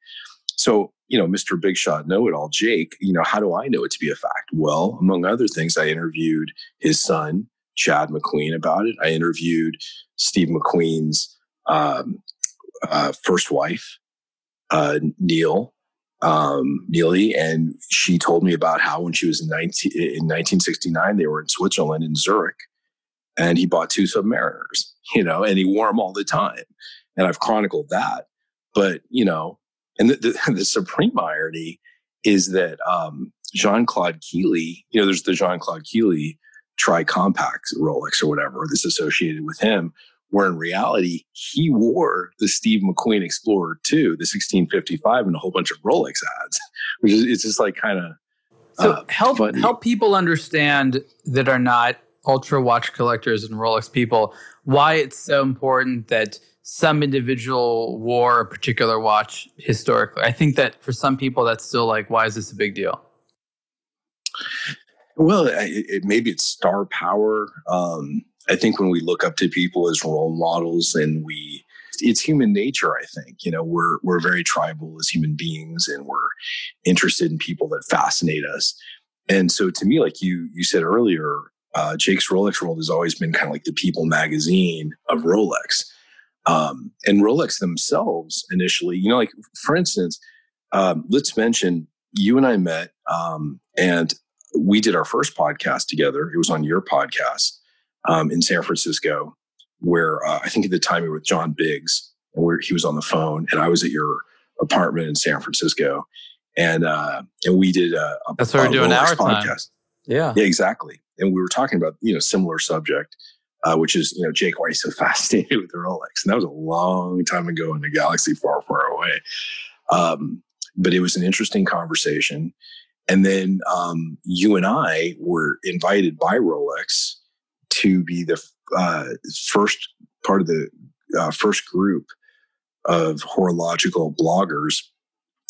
So, you know, Mister Big Shot Know-It-All, Jake, you know, how do I know it to be a fact? Well, among other things, I interviewed his son, Chad McQueen, about it. I interviewed Steve McQueen's um, uh, first wife, uh, Neil, um, Neely. And she told me about how when she was in, nineteen, in nineteen sixty-nine, they were in Switzerland, in Zurich, and he bought two Submariners, you know, and he wore them all the time. And I've chronicled that. But, you know, and the, the, the supreme irony is that um, Jean-Claude Keely, you know, there's the Jean-Claude Keely tri-compact Rolex or whatever that's associated with him, where in reality, he wore the Steve McQueen Explorer two, the sixteen fifty-five, and a whole bunch of Rolex ads, which is it's just like kind of So uh, help funny. help people understand that are not ultra watch collectors and Rolex people, why it's so important that some individual wore a particular watch historically. I think that for some people, that's still like, why is this a big deal? Well, it, it, maybe it's star power. Um, I think when we look up to people as role models, and we, it's human nature. I think, you know, we're we're very tribal as human beings, and we're interested in people that fascinate us. And so, to me, like you you said earlier, uh, Jake's Rolex World has always been kind of like the People magazine of Rolex. Um, and Rolex themselves initially, you know, like for instance, um, let's mention you and I met um, and we did our first podcast together. It was on your podcast um, in San Francisco, where uh, I think at the time you were with John Biggs, and where he was on the phone, and I was at your apartment in San Francisco, and uh, and we did a, a, That's what a we're doing Rolex our podcast. Time. Yeah. yeah, exactly. And we were talking about, you know, similar subject. Uh, which is, you know, Jake, why he's so fascinated with the Rolex. And that was a long time ago in a galaxy far, far away. Um, but it was an interesting conversation. And then um, you and I were invited by Rolex to be the uh, first part of the uh, first group of horological bloggers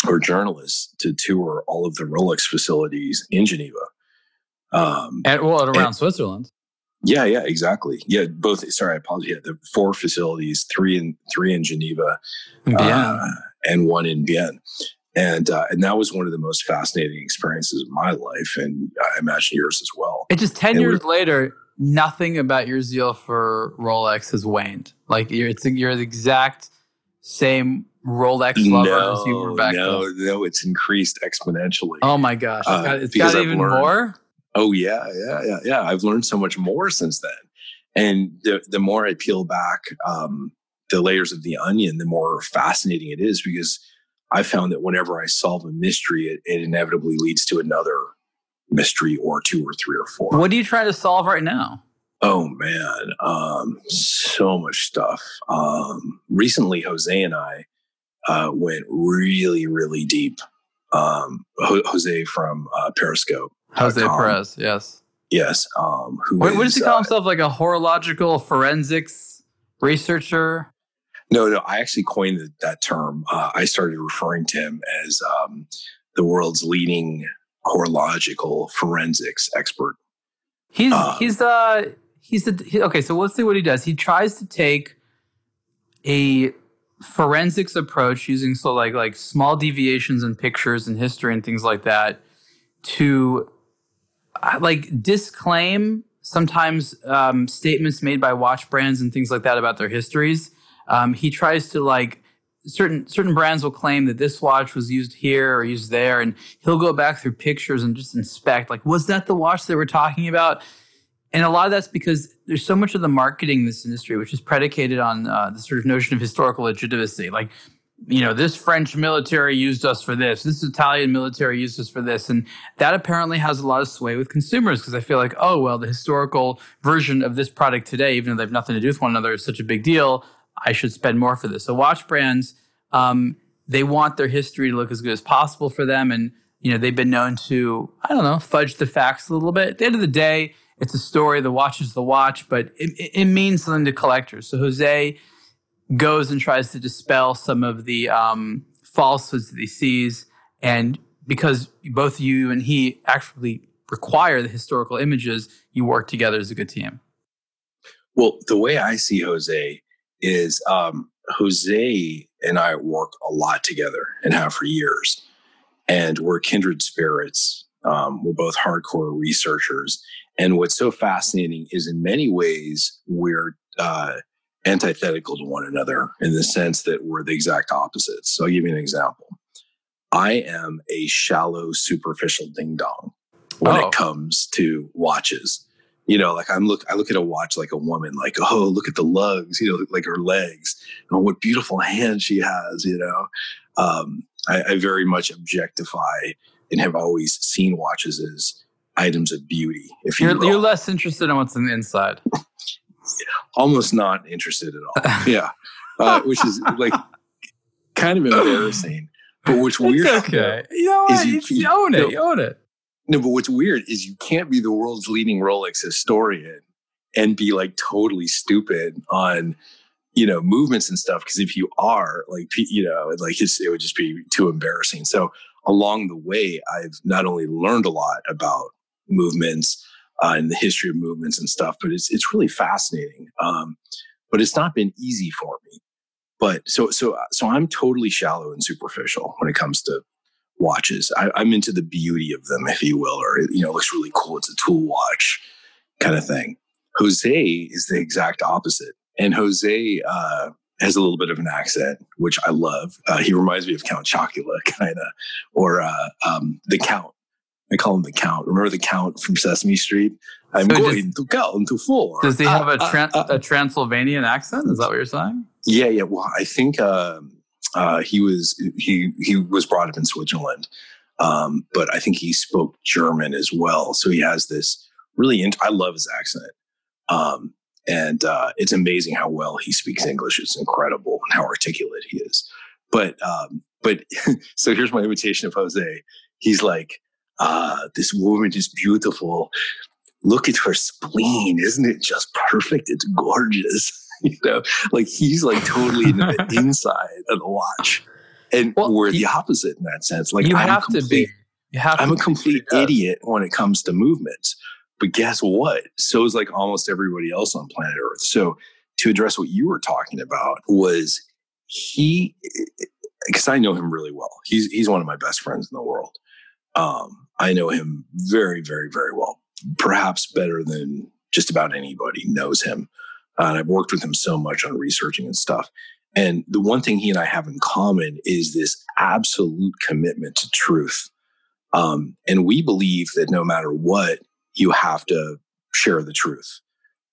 or journalists to tour all of the Rolex facilities in Geneva. Um, and, well, and around and, Switzerland. Yeah, yeah, exactly. Yeah, both. Sorry, I apologize. Yeah, the four facilities, three in three in Geneva, uh, and one in Bienne, and uh, and that was one of the most fascinating experiences of my life, and I imagine yours as well. It just ten and years later, nothing about your zeal for Rolex has waned. Like you're, it's you're the exact same Rolex lover no, as you were back then. No, to. no, it's increased exponentially. Oh my gosh, it's got, uh, it's got even learned, more. Oh, yeah, yeah, yeah, yeah. I've learned so much more since then. And the, the more I peel back um, the layers of the onion, the more fascinating it is, because I found that whenever I solve a mystery, it, it inevitably leads to another mystery or two or three or four. What are you trying to solve right now? Oh, man, um, so much stuff. Um, recently, Jose and I uh, went really, really deep. Um, Ho- Jose from uh, Periscope. Jose com. Perez, yes. Yes. Um, who Wait, is, what does he call uh, himself? Like a horological forensics researcher? No, no. I actually coined the, that term. Uh, I started referring to him as um, the world's leading horological forensics expert. He's um, he's uh he's a, he, okay. So let's see what he does. He tries to take a forensics approach using so like like small deviations in pictures and history and things like that to like disclaim sometimes um, statements made by watch brands and things like that about their histories. Um, he tries to like certain certain brands will claim that this watch was used here or used there, and he'll go back through pictures and just inspect like, was that the watch they were talking about? And a lot of that's because there's so much of the marketing in this industry which is predicated on uh, the sort of notion of historical legitimacy. Like you know, this French military used us for this, this Italian military used us for this. And that apparently has a lot of sway with consumers because I feel like, oh, well, the historical version of this product today, even though they have nothing to do with one another, is such a big deal, I should spend more for this. So watch brands, um, they want their history to look as good as possible for them. And, you know, they've been known to, I don't know, fudge the facts a little bit. At the end of the day, it's a story. The watch is the watch, but it, it means something to collectors. So Jose goes and tries to dispel some of the um, falsehoods that he sees. And because both you and he actually require the historical images, you work together as a good team. Well, the way I see Jose is um, Jose and I work a lot together and have for years. And we're kindred spirits. Um, we're both hardcore researchers. And what's so fascinating is in many ways, we're uh, antithetical to one another in the sense that we're the exact opposites. So I'll give you an example. I am a shallow, superficial ding-dong when oh. it comes to watches. You know, like I'm look, I look at a watch like a woman, like, oh, look at the lugs, you know, like her legs, and what beautiful hands she has, you know. Um, I, I very much objectify and have always seen watches as items of beauty. If you you're, you're less interested in what's on the inside. Almost not interested at all. Yeah. Uh, which is like kind of embarrassing. But what's weird it's okay. You know what? You, you own it. You, know, you own it. No, but what's weird is you can't be the world's leading Rolex historian and be like totally stupid on, you know, movements and stuff. Because if you are, like, you know, like it's, it would just be too embarrassing. So along the way, I've not only learned a lot about movements uh, and the history of movements and stuff, but it's it's really fascinating. Um, but it's not been easy for me. But so so so I'm totally shallow and superficial when it comes to watches. I, I'm into the beauty of them, if you will, or, you know, it looks really cool. It's a tool watch kind of thing. Jose is the exact opposite. And Jose uh, has a little bit of an accent, which I love. Uh, he reminds me of Count Chocula, kind of, or uh, um, the Count. I call him the Count. Remember the Count from Sesame Street? I'm so going does, to count to four. Does he uh, have a, tra- uh, uh, a Transylvanian accent? Is that what you're saying? Yeah, yeah. Well, I think... Uh, Uh, he was he he was brought up in Switzerland, um, but I think he spoke German as well. So he has this really. Int- I love his accent, um, and uh, it's amazing how well he speaks English. It's incredible and how articulate he is. But um, but so here's my imitation of Jose. He's like, uh, this woman is beautiful. Look at her spleen. Isn't it just perfect? It's gorgeous. You know, like he's like totally in the inside of the watch, and well, we're the you, opposite in that sense. Like you I'm have complete, to be, you have I'm to a complete idiot when it comes to movements. But guess what? So is like almost everybody else on planet Earth. So to address what you were talking about was he, because I know him really well. He's he's one of my best friends in the world. Um, I know him very, very, very well. Perhaps better than just about anybody knows him. Uh, and I've worked with him so much on researching and stuff. And the one thing he and I have in common is this absolute commitment to truth. Um, and we believe that no matter what, you have to share the truth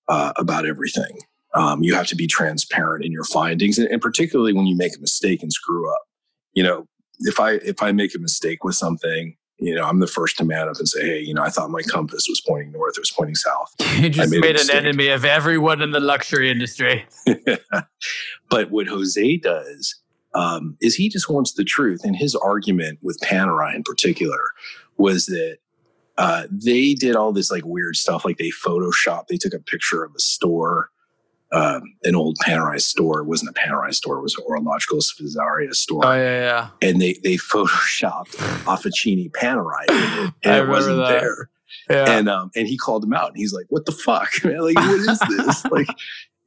uh, about everything. Um, you have to be transparent in your findings, and, and particularly when you make a mistake and screw up. You know, if I if I make a mistake with something, you know, I'm the first to man up and say, hey, you know, I thought my compass was pointing north. It was pointing south. You just made, made an enemy of everyone in the luxury industry. But what Jose does um, is he just wants the truth. And his argument with Panerai in particular was that uh, they did all this like weird stuff. Like they Photoshopped. They took a picture of a store, um, an old Panerai store. It wasn't a Panerai store. It was an Orological Sfizzaria store. Oh, yeah, yeah. And they they Photoshopped Officini Panerai in it, and it wasn't that. there. Yeah. And um, and he called him out, and he's like, what the fuck, man? Like, what is this? Like,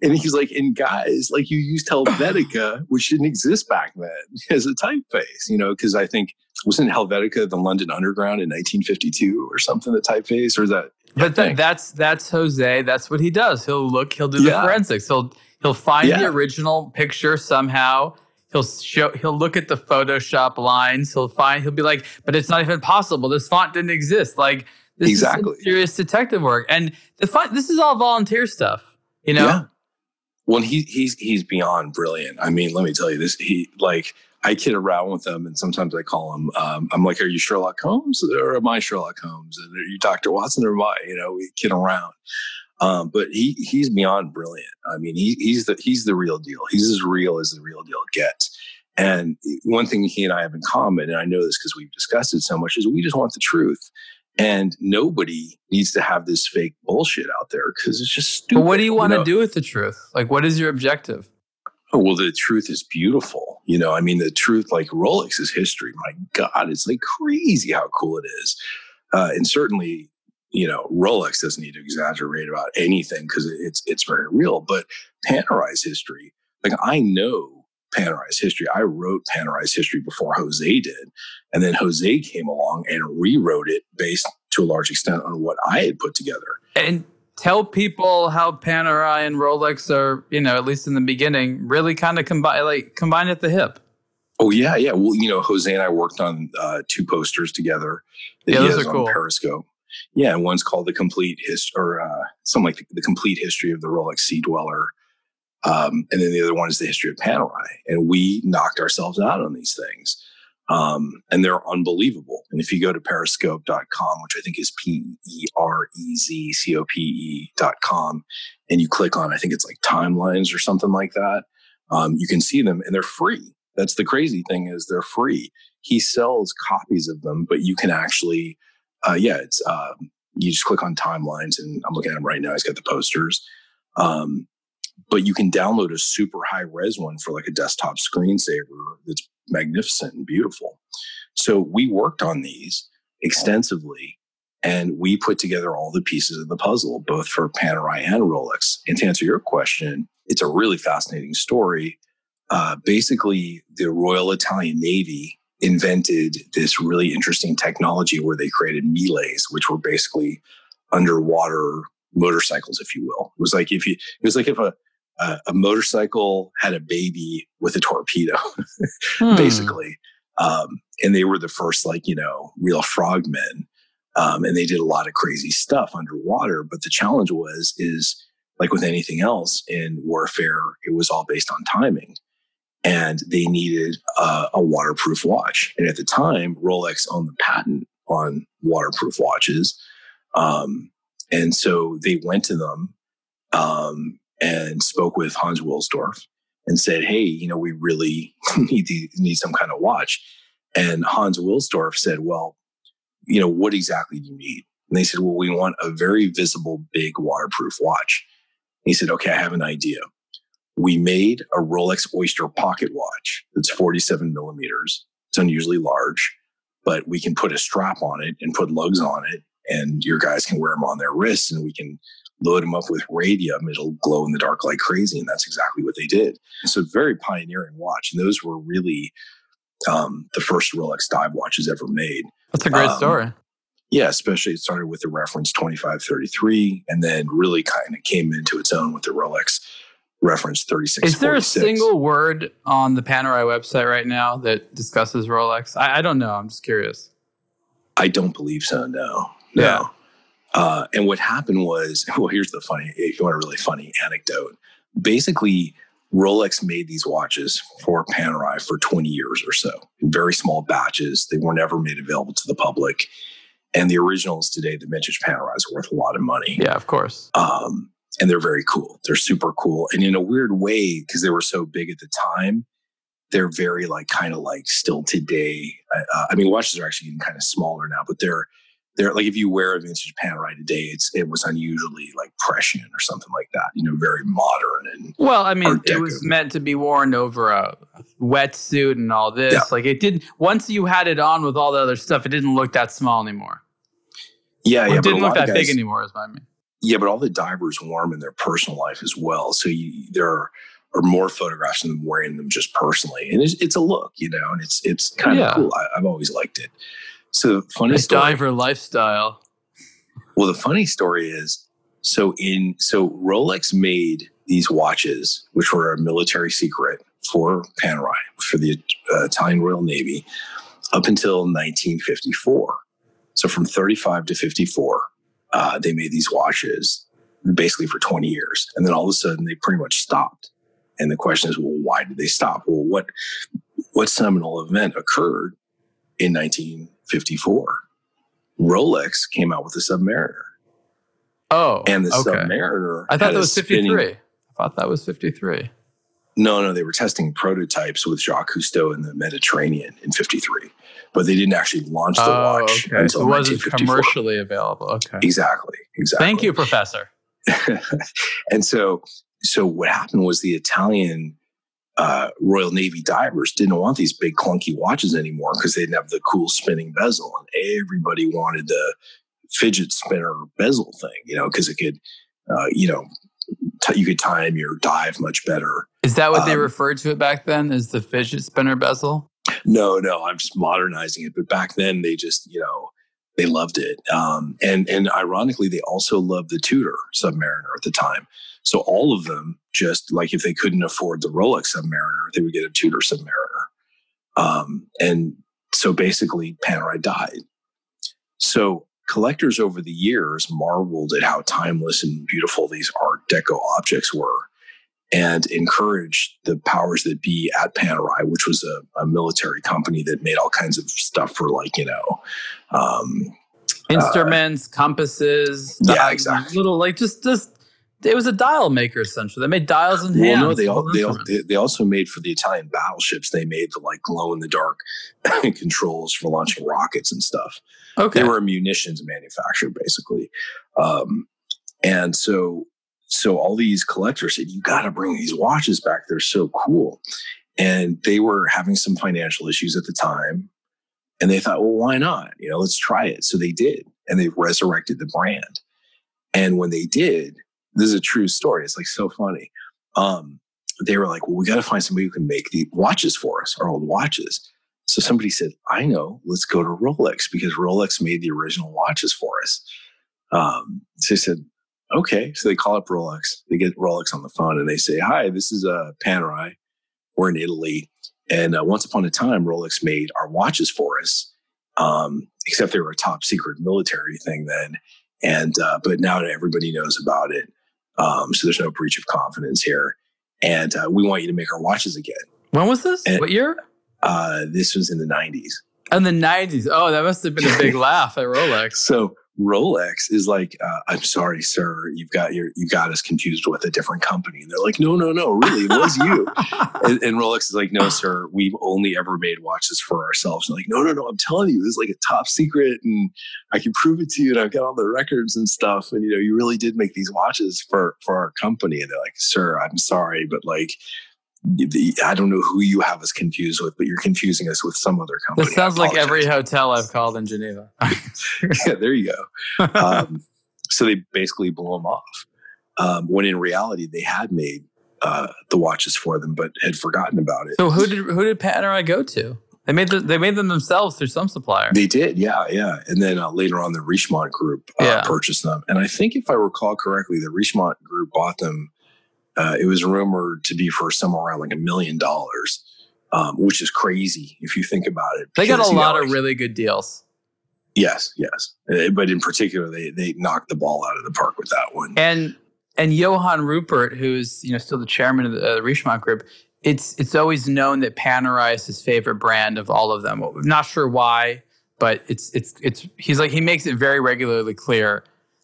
and he's like, and guys, like you used Helvetica, which didn't exist back then, as a typeface, you know, because I think, wasn't Helvetica the London Underground in nineteen fifty-two or something, the typeface, or is that? But th- that's that's Jose. That's what he does. He'll look. He'll do yeah. the forensics. He'll he'll find yeah. the original picture somehow. He'll show. He'll look at the Photoshop lines. He'll find. He'll be like, but it's not even possible. This font didn't exist. Like this exactly. is serious detective work. And the fun, this is all volunteer stuff. You know. Yeah. Well, he, he's, he's beyond brilliant. I mean, let me tell you this. He, like, I kid around with him, and sometimes I call him, um, I'm like, are you Sherlock Holmes, or am I Sherlock Holmes? And are you Doctor Watson, or am I? You know, we kid around. Um, but he, he's beyond brilliant. I mean, he, he's the, he's the real deal. He's as real as the real deal gets. And one thing he and I have in common, and I know this because we've discussed it so much, is we just want the truth. And nobody needs to have this fake bullshit out there because it's just stupid. But what do you want to do with the truth? Like, what is your objective? Oh, well, the truth is beautiful. You know, I mean, the truth, like Rolex is history. My God, it's like crazy how cool it is. Uh, and certainly, you know, Rolex doesn't need to exaggerate about anything because it's it's very real. But Panerai's history, like I know Panerai's history. I wrote Panerai's history before Jose did. And then Jose came along and rewrote it based to a large extent on what I had put together. And tell people how Panerai and Rolex are, you know, at least in the beginning, really kind of combined, like combined at the hip. Oh, yeah, yeah. Well, you know, Jose and I worked on uh, two posters together. That yeah, those are on cool. Periscope. Yeah, and one's called The Complete History, or uh, something like the, the Complete History of the Rolex Sea Dweller. Um, and then the other one is the history of Panerai, and we knocked ourselves out on these things. Um, and they're unbelievable. And if you go to periscope dot com, which I think is P E R E Z C O P E dot com, and you click on, I think it's like timelines or something like that. Um, you can see them and they're free. That's the crazy thing is they're free. He sells copies of them, but you can actually, uh, yeah, it's, uh, you just click on timelines, and I'm looking at him right now. He's got the posters. Um, But you can download a super high-res one for like a desktop screensaver that's magnificent and beautiful. So we worked on these extensively, and we put together all the pieces of the puzzle, both for Panerai and Rolex. And to answer your question, it's a really fascinating story. Uh, basically, the Royal Italian Navy invented this really interesting technology where they created melees, which were basically underwater motorcycles, if you will. It was like if you, it was like if a Uh, a motorcycle had a baby with a torpedo, hmm. basically. Um, and they were the first, like, you know, real frogmen. Um, and they did a lot of crazy stuff underwater. But the challenge was, is like with anything else in warfare, it was all based on timing. And they needed uh, a waterproof watch. And at the time, Rolex owned the patent on waterproof watches. Um, and so they went to them. Um, and spoke with Hans Wilsdorf and said, hey, you know, we really need the, need some kind of watch. And Hans Wilsdorf said, well, you know, what exactly do you need? And they said, well, we want a very visible, big waterproof watch. And he said, okay, I have an idea. We made a Rolex Oyster pocket watch that's forty-seven millimeters. It's unusually large, but we can put a strap on it and put lugs on it, and your guys can wear them on their wrists, and we can load them up with radium, it'll glow in the dark like crazy. And that's exactly what they did. So very pioneering watch. And those were really um, the first Rolex dive watches ever made. That's a great um, story. Yeah, especially it started with the reference twenty-five thirty-three and then really kind of came into its own with the Rolex reference thirty-six forty-six. Is there a single word on the Panerai website right now that discusses Rolex? I, I don't know. I'm just curious. I don't believe so, no. No. Yeah. Uh, and what happened was, well, here's the funny, if you want a really funny anecdote. Basically, Rolex made these watches for Panerai for twenty years or so, in very small batches. They were never made available to the public. And the originals today, the vintage Panerais, are worth a lot of money. Yeah, of course. Um, and they're very cool. They're super cool. And in a weird way, because they were so big at the time, they're very like kind of like still today. Uh, I mean, watches are actually getting kind of smaller now, but they're, They're like, if you wear a vintage Panerai today, it's it was unusually like prescient or something like that. You know, very modern and well, I mean, it was meant to be worn over a wetsuit and all this. Yeah. Like it didn't. Once you had it on with all the other stuff, it didn't look that small anymore. Yeah, well, yeah, it didn't look that guys, big anymore, is what I mean. Yeah, but all the divers wear them in their personal life as well. So you, there are, are more photographs of them wearing them just personally, and it's, it's a look, you know, and it's it's kind of yeah. cool. I, I've always liked it. So funny nice story. Diver lifestyle. Well, the funny story is, so in so Rolex made these watches, which were a military secret for Panerai, for the uh, Italian Royal Navy, up until nineteen fifty-four. So from thirty-five to fifty-four, uh, they made these watches. basically for twenty years. And then all of a sudden they pretty much stopped. And the question is, well, why did they stop? Well, what what seminal event occurred in nineteen fifty-four? Rolex came out with the Submariner. Oh, and the okay. Submariner. I thought that was fifty-three. Spinning, I thought that was fifty-three. No, no, they were testing prototypes with Jacques Cousteau in the Mediterranean in fifty-three, but they didn't actually launch the oh, watch okay. until so it wasn't commercially available. Okay, exactly, exactly. Thank you, Professor. And so, so what happened was the Italian uh, Royal Navy divers didn't want these big clunky watches anymore because they didn't have the cool spinning bezel, and everybody wanted the fidget spinner bezel thing, you know, because it could, uh, you know. You could time your dive much better. Is that what um, they referred to it back then? Is the fidget spinner bezel? No, no, I'm just modernizing it. But back then, they just, you know, they loved it. Um, and and ironically, they also loved the Tudor Submariner at the time. So all of them just, like if they couldn't afford the Rolex Submariner, they would get a Tudor Submariner. Um, and so basically, Panerai died. So collectors over the years marveled at how timeless and beautiful these Art Deco objects were and encouraged the powers that be at Panerai, which was a, a military company that made all kinds of stuff for, like, you know... Um, instruments, uh, compasses... Yeah, dials, exactly. Little, like, just... just it was a dial maker, essentially. They made dials and hands. Well, no, they, all, they, all, they, they also made for the Italian battleships. They made the, like, glow-in-the-dark controls for launching rockets and stuff. Okay. They were a munitions manufacturer, basically. Um, and so so all these collectors said, you got to bring these watches back. They're so cool. And they were having some financial issues at the time. And they thought, well, why not? You know, let's try it. So they did. And they resurrected the brand. And when they did... This is a true story. It's like so funny. Um, they were like, well, we got to find somebody who can make the watches for us, our old watches. So somebody said, I know, let's go to Rolex because Rolex made the original watches for us. Um, so they said, okay. So they call up Rolex. They get Rolex on the phone and they say, hi, this is uh, Panerai. We're in Italy. And uh, once upon a time, Rolex made our watches for us, um, except they were a top secret military thing then. And uh, but now everybody knows about it. Um, so there's no breach of confidence here. And uh, we want you to make our watches again. When was this? And, what year? Uh, this was in the nineties. In the nineties. Oh, that must have been a big laugh at Rolex. So Rolex is like, uh, I'm sorry, sir. You've got your, you got us confused with a different company. And they're like, no, no, no, really, it was you. and, and Rolex is like, no, sir, we've only ever made watches for ourselves. And like, no, no, no, I'm telling you, this is like a top secret and I can prove it to you. And I've got all the records and stuff. And, you know, you really did make these watches for, for our company. And they're like, sir, I'm sorry, but like, I don't know who you have us confused with, but you're confusing us with some other company. That sounds like every hotel I've called in Geneva. Yeah, there you go. Um, so they basically blew them off. Um, when in reality, they had made uh, the watches for them, but had forgotten about it. So who did who did Panerai go to? They made the, they made them themselves through some supplier. They did, yeah, yeah. And then uh, later on, the Richemont Group uh, yeah. purchased them. And I think if I recall correctly, the Richemont Group bought them. Uh, it was rumored to be for somewhere around like a million dollars, um, which is crazy if you think about it. Because, they got a lot know, like, of really good deals. Yes, yes. But in particular, they they knocked the ball out of the park with that one. And and Johann Rupert, who's you know still the chairman of the, uh, the Richemont Group, it's it's always known that Panerai is his favorite brand of all of them. I'm not sure why, but it's it's it's he's like he makes it very regularly clear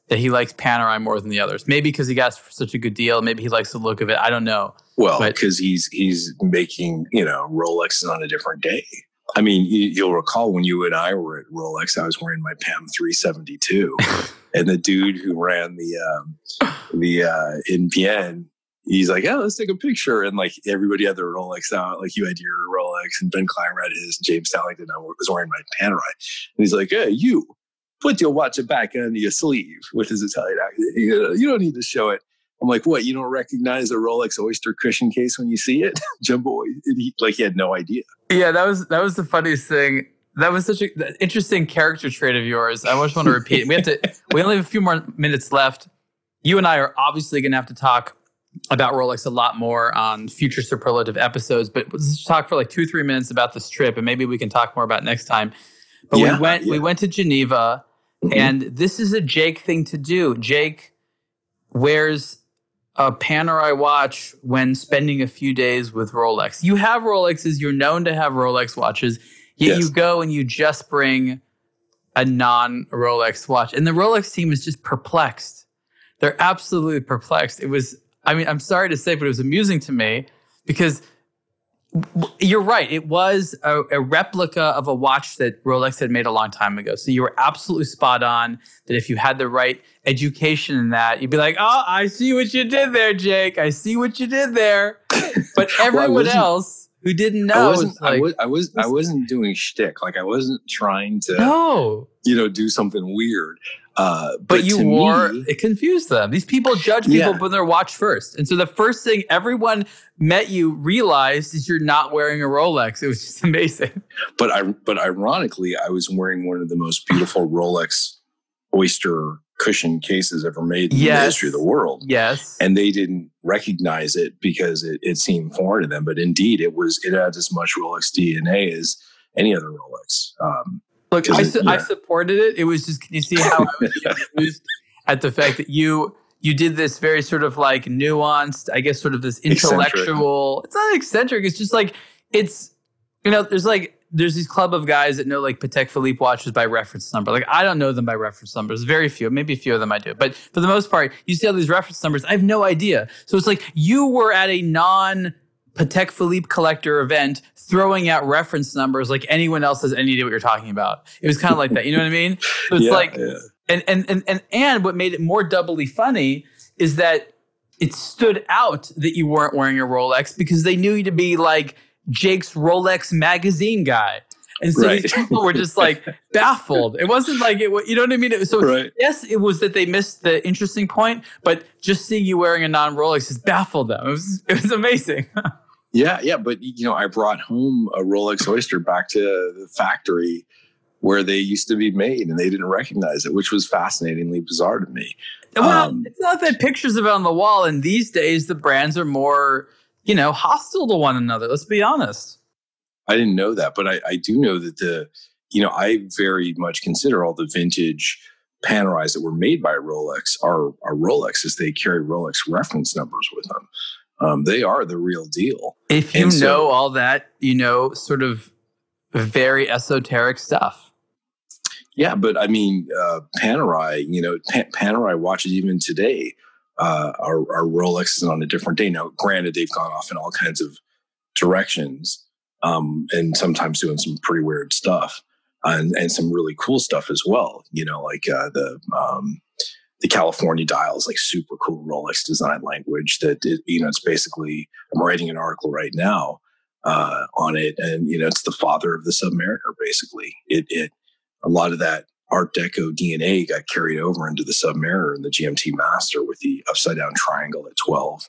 that he likes Panerai more than the others. Maybe because he got such a good deal. Maybe he likes the look of it. I don't know. Well, because he's he's making, you know, Rolexes on a different day. I mean, you, you'll recall when you and I were at Rolex, I was wearing my P A M three seventy-two. And the dude who ran the, um, the uh, in N P N, he's like, yeah, let's take a picture. And like everybody had their Rolex out. Like you had your Rolex and Ben Klein had his. James Allington was wearing my Panerai. And he's like, hey, you. Put your watch back under your sleeve with his Italian accent. You know, you don't need to show it. I'm like, what? You don't recognize a Rolex Oyster cushion case when you see it? Jumbo, he, like he had no idea. Yeah, that was that was the funniest thing. That was such an interesting character trait of yours. I just want to repeat. We have to. We only have a few more minutes left. You and I are obviously going to have to talk about Rolex a lot more on future superlative episodes. But let's talk for like two, three minutes about this trip, and maybe we can talk more about next time. But yeah, we went. Yeah. We went to Geneva. And this is a Jake thing to do. Jake wears a Panerai watch when spending a few days with Rolex. You have Rolexes. You're known to have Rolex watches. Yet yes. You go and you just bring a non-Rolex watch. And the Rolex team is just perplexed. They're absolutely perplexed. It was, I mean, I'm sorry to say, but it was amusing to me because you're right. It was a, a replica of a watch that Rolex had made a long time ago. So you were absolutely spot on that if you had the right education in that, you'd be like, oh, I see what you did there, Jake. I see what you did there. But everyone well, else who didn't know. I wasn't, was like, I, was, I, was, I wasn't doing shtick. Like I wasn't trying to, no. you know, do something weird. Uh, but, but you wore, me, it confused them. These people judge people yeah. by their watch first. And so the first thing everyone met you realized is you're not wearing a Rolex. It was just amazing. But I, but ironically, I was wearing one of the most beautiful Rolex Oyster cushion cases ever made in yes. the history of the world. Yes. And they didn't recognize it because it, it seemed foreign to them. But indeed, it was, it had as much Rolex D N A as any other Rolex. Um, Look, I, su- yeah. I supported it. It was just, can you see how I was amused at the fact that you you did this very sort of like nuanced, I guess, sort of this intellectual. Eccentric. It's not eccentric. It's just like, it's, you know, there's like, there's these club of guys that know like Patek Philippe watches by reference number. Like I don't know them by reference numbers. Very few, maybe a few of them I do. But for the most part, you see all these reference numbers. I have no idea. So it's like you were at a non- Patek Philippe collector event throwing out reference numbers like anyone else has any idea what you're talking about. It was kind of like that. You know what I mean? So it's yeah, like, yeah. And, and, and, and, and what made it more doubly funny is that it stood out that you weren't wearing a Rolex because they knew you to be like Jake's Rolex magazine guy. And so right. these people were just like baffled. It wasn't like it was, you know what I mean? It was, so right. yes, it was that they missed the interesting point, but just seeing you wearing a non-Rolex has baffled them. It was, it was amazing. Yeah, yeah, but you know, I brought home a Rolex Oyster back to the factory where they used to be made, and they didn't recognize it, which was fascinatingly bizarre to me. Well, um, it's not that pictures of it on the wall, and these days the brands are more, you know, hostile to one another. Let's be honest. I didn't know that, but I, I do know that the, you know, I very much consider all the vintage Panerais that were made by Rolex are, are Rolexes. They carry Rolex reference numbers with them. Um, they are the real deal. If you so, know all that, you know, sort of very esoteric stuff. Yeah, but I mean, uh, Panerai, you know, Pan- Panerai watches even today uh, are, are Rolexes on a different day. Now, granted, they've gone off in all kinds of directions um, and sometimes doing some pretty weird stuff uh, and, and some really cool stuff as well. You know, like uh, the... Um, The California dial is like super cool Rolex design language that, it, you know, it's basically, I'm writing an article right now uh, on it. And, you know, it's the father of the Submariner, basically. It, it, a lot of that Art Deco D N A got carried over into the Submariner and the G M T Master with the upside down triangle at twelve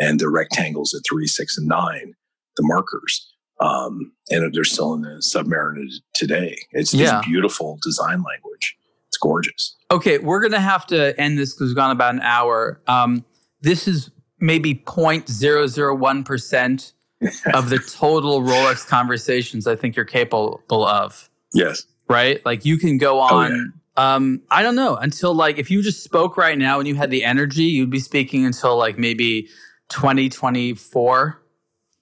and the rectangles at three, six, and nine, the markers. Um, and they're still in the Submariner today. It's yeah. this beautiful design language. It's gorgeous. Okay, we're going to have to end this because we've gone about an hour. Um, this is maybe zero point zero zero one percent of the total Rolex conversations I think you're capable of. Yes. Right? Like you can go on, oh, yeah. um, I don't know, until like if you just spoke right now and you had the energy, you'd be speaking until like maybe twenty twenty-four.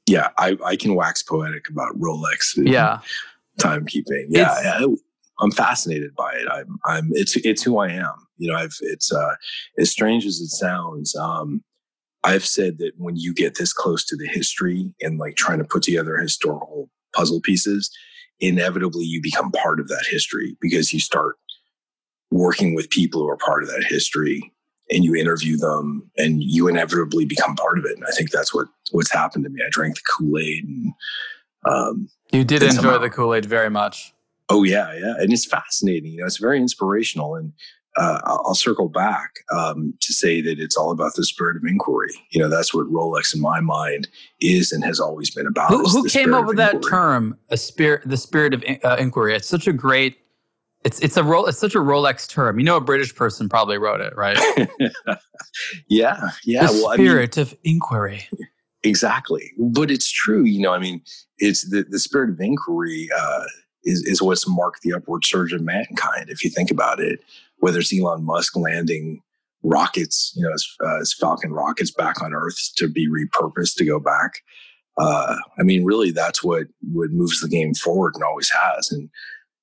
Yeah, I, I can wax poetic about Rolex and yeah. timekeeping. Yeah, it's, yeah. I'm fascinated by it. I'm, I'm, it's, it's who I am. You know, I've, it's, uh, as strange as it sounds, um, I've said that when you get this close to the history and like trying to put together historical puzzle pieces, inevitably you become part of that history because you start working with people who are part of that history and you interview them and you inevitably become part of it. And I think that's what, what's happened to me. I drank the Kool-Aid and, um, you did enjoy somehow, the Kool-Aid very much. Oh, yeah, yeah. And it's fascinating. You know, it's very inspirational. And uh, I'll circle back um, to say that it's all about the spirit of inquiry. You know, that's what Rolex in my mind is and has always been about. Who, who came up with that term, a spirit, the spirit of uh, inquiry? It's such a great, it's it's a Rolex, it's such a Rolex term. You know, a British person probably wrote it, right? yeah, yeah. The well, spirit I mean, of inquiry. Exactly. But it's true. You know, I mean, it's the, the spirit of inquiry uh Is, is what's marked the upward surge of mankind, if you think about it, whether it's Elon Musk landing rockets, you know, as, uh, as Falcon rockets back on Earth to be repurposed to go back. Uh, I mean, really, that's what, what moves the game forward and always has. And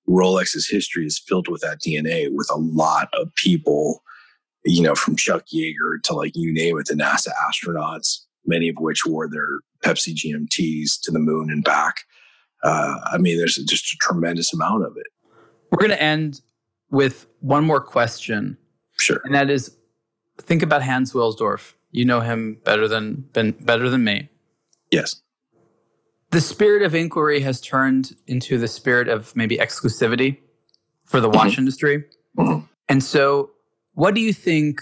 Rolex's history is filled with that D N A, with a lot of people, you know, from Chuck Yeager to, like, you name it, the NASA astronauts, many of which wore their Pepsi G M Ts to the moon and back. Uh, I mean, there's just a tremendous amount of it. We're going to end with one more question. Sure. And that is, think about Hans Wilsdorf. You know him better than been better than me. Yes. The spirit of inquiry has turned into the spirit of maybe exclusivity for the watch mm-hmm. industry. Mm-hmm. And so what do you think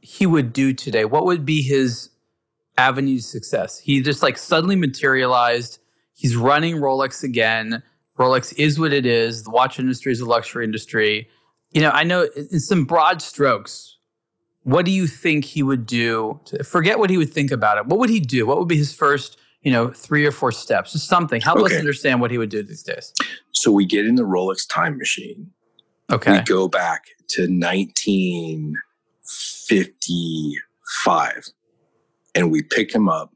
he would do today? What would be his avenue to success? He just like suddenly materialized. He's running Rolex again. Rolex is what it is. The watch industry is a luxury industry. You know, I know in some broad strokes, what do you think he would do? To, forget what he would think about it. What would he do? What would be his first, you know, three or four steps? Just something. Help okay. us understand what he would do these days. So we get in the Rolex time machine. Okay. We go back to nineteen fifty-five and we pick him up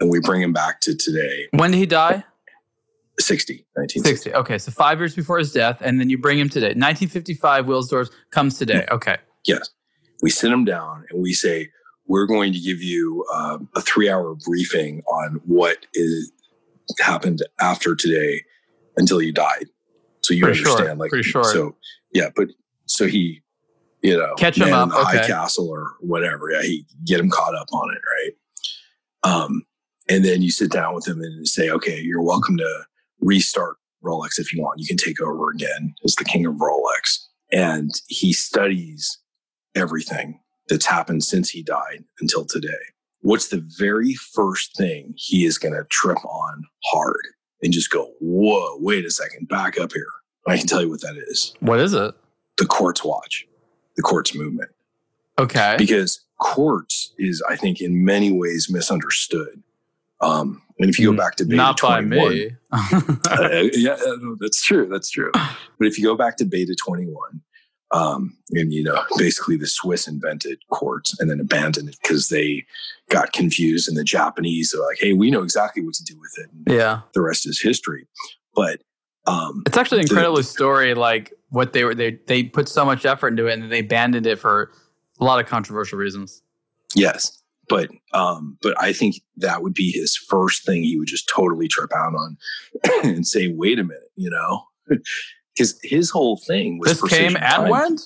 and we bring him back to today. When did he die? sixty, nineteen sixty. sixty. Okay, so five years before his death, and then you bring him today. nineteen fifty-five, Wilsdorf comes today. Okay. Yes. We sit him down, and we say, we're going to give you uh, a three-hour briefing on what is happened after today until you died. So you Pretty understand. Short. Like, Pretty short. So, yeah, but so he, you know. Catch him up. In the okay. High Castle or whatever. Yeah, he get him caught up on it, right? Um, and then you sit down with him and say, okay, you're welcome to restart Rolex if you want. You can take over again as the king of Rolex. And he studies everything that's happened since he died until today. What's the very first thing he is going to trip on hard and just go, whoa, wait a second, back up here. I can tell you what that is. What is it? The quartz watch, the quartz movement. Okay. Because quartz is, I think, in many ways misunderstood. Um, and if you go back to Beta Not twenty-one, by me. uh, yeah, that's true. That's true. But if you go back to Beta twenty-one, um, and you know, basically the Swiss invented quartz and then abandoned it because they got confused, and the Japanese are like, "Hey, we know exactly what to do with it." And yeah, the rest is history. But um, it's actually an incredible the, story. Like what they were, they they put so much effort into it, and then they abandoned it for a lot of controversial reasons. Yes. But um, but I think that would be his first thing he would just totally trip out on and say, wait a minute, you know? Because his whole thing was this came and went?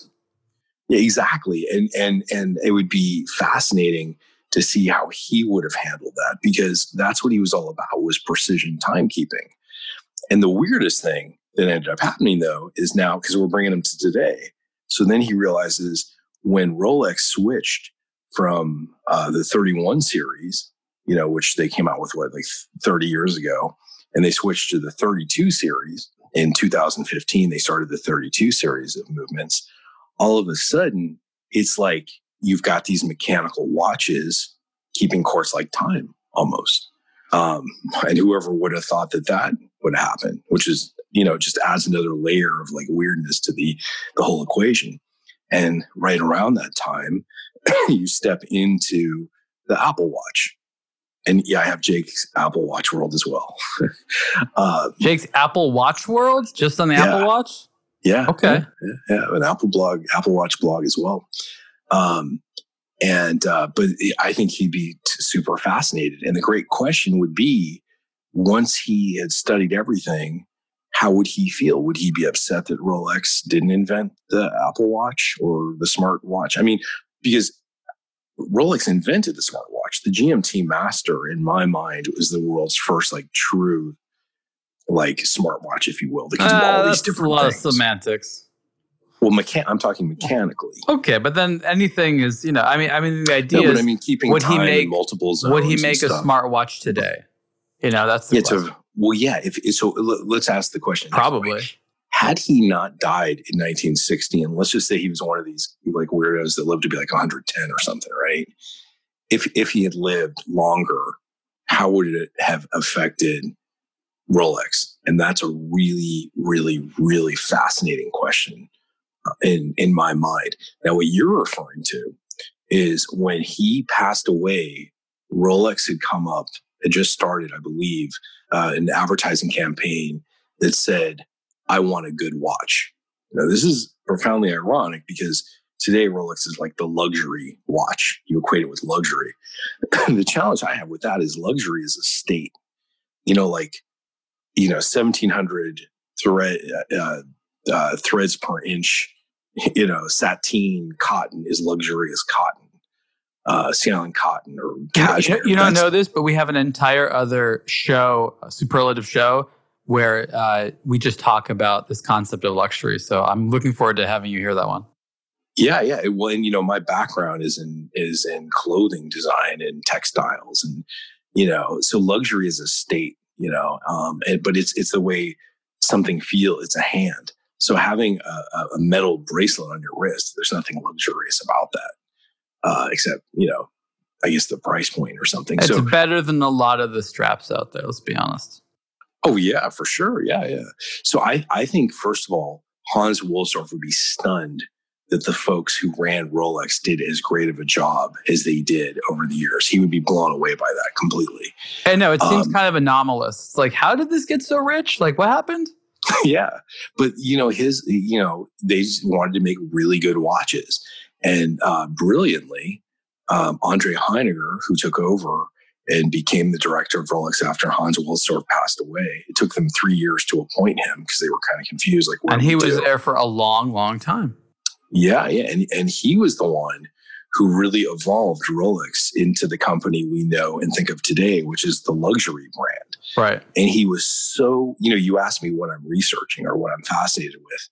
Yeah, exactly. And and and it would be fascinating to see how he would have handled that, because that's what he was all about, was precision timekeeping. And the weirdest thing that ended up happening, though, is now, because we're bringing him to today. So then he realizes when Rolex switched from uh, the thirty-one series, you know, which they came out with, what, like thirty years ago, and they switched to the thirty-two series in two thousand fifteen. They started the thirty-two series of movements. All of a sudden, it's like you've got these mechanical watches keeping course like time almost. Um, and whoever would have thought that that would happen, which is, you know, just adds another layer of like weirdness to the the whole equation. And right around that time, you step into the Apple Watch. And yeah, I have Jake's Apple Watch world as well. uh, Jake's Apple Watch world? Just on the yeah, Apple Watch? Yeah. Okay. Yeah, yeah, an Apple blog, Apple Watch blog as well. Um, and uh, but I think he'd be super fascinated. And the great question would be, once he had studied everything, how would he feel? Would he be upset that Rolex didn't invent the Apple Watch or the smartwatch? I mean, because Rolex invented the smartwatch. The G M T Master, in my mind, was the world's first like true like smartwatch, if you will. Because uh, of all these different a lot things. Of semantics. Well, mechan- I'm talking mechanically. Okay, but then anything is, you know, I mean, I mean, the idea no, is, but I mean, keeping would time he make, in multiple zones. Would he make a smartwatch today? You know, that's the it's question. A, well, yeah. If so, let's ask the question. Probably. Had he not died in nineteen sixty, and let's just say he was one of these like weirdos that lived to be like one hundred ten or something, right? If if he had lived longer, how would it have affected Rolex? And that's a really, really, really fascinating question in, in my mind. Now, what you're referring to is when he passed away, Rolex had come up, it just started, I believe, uh, an advertising campaign that said, I want a good watch. Now, this is profoundly ironic because today Rolex is like the luxury watch. You equate it with luxury. The challenge I have with that is luxury is a state. You know, like, you know, seventeen hundred thread, uh, uh, threads per inch, you know, sateen cotton is luxurious cotton. Uh, Sea Island cotton or cashmere. You don't know this, but we have an entire other show, a superlative show, where uh, we just talk about this concept of luxury. So I'm looking forward to having you hear that one. Yeah, yeah. Well, and you know, my background is in is in clothing design and textiles, and you know, so luxury is a state. You know, um, and, but it's it's the way something feels. It's a hand. So having a, a metal bracelet on your wrist, there's nothing luxurious about that. Uh, except, you know, I guess the price point or something. It's so, better than a lot of the straps out there, let's be honest. Oh, yeah, for sure. Yeah, yeah. So I, I think, first of all, Hans Wilsdorf would be stunned that the folks who ran Rolex did as great of a job as they did over the years. He would be blown away by that completely. I know, it seems um, kind of anomalous. It's like, how did this get so rich? Like, what happened? Yeah. But, you know, his, you know, they just wanted to make really good watches. And uh, brilliantly, um, Andre Heinegger, who took over and became the director of Rolex after Hans Wilsdorf passed away, it took them three years to appoint him because they were kind of confused. Like, what and he was do? there for a long, long time. Yeah, yeah, and and he was the one who really evolved Rolex into the company we know and think of today, which is the luxury brand. Right. And he was so, you know, you asked me what I'm researching or what I'm fascinated with.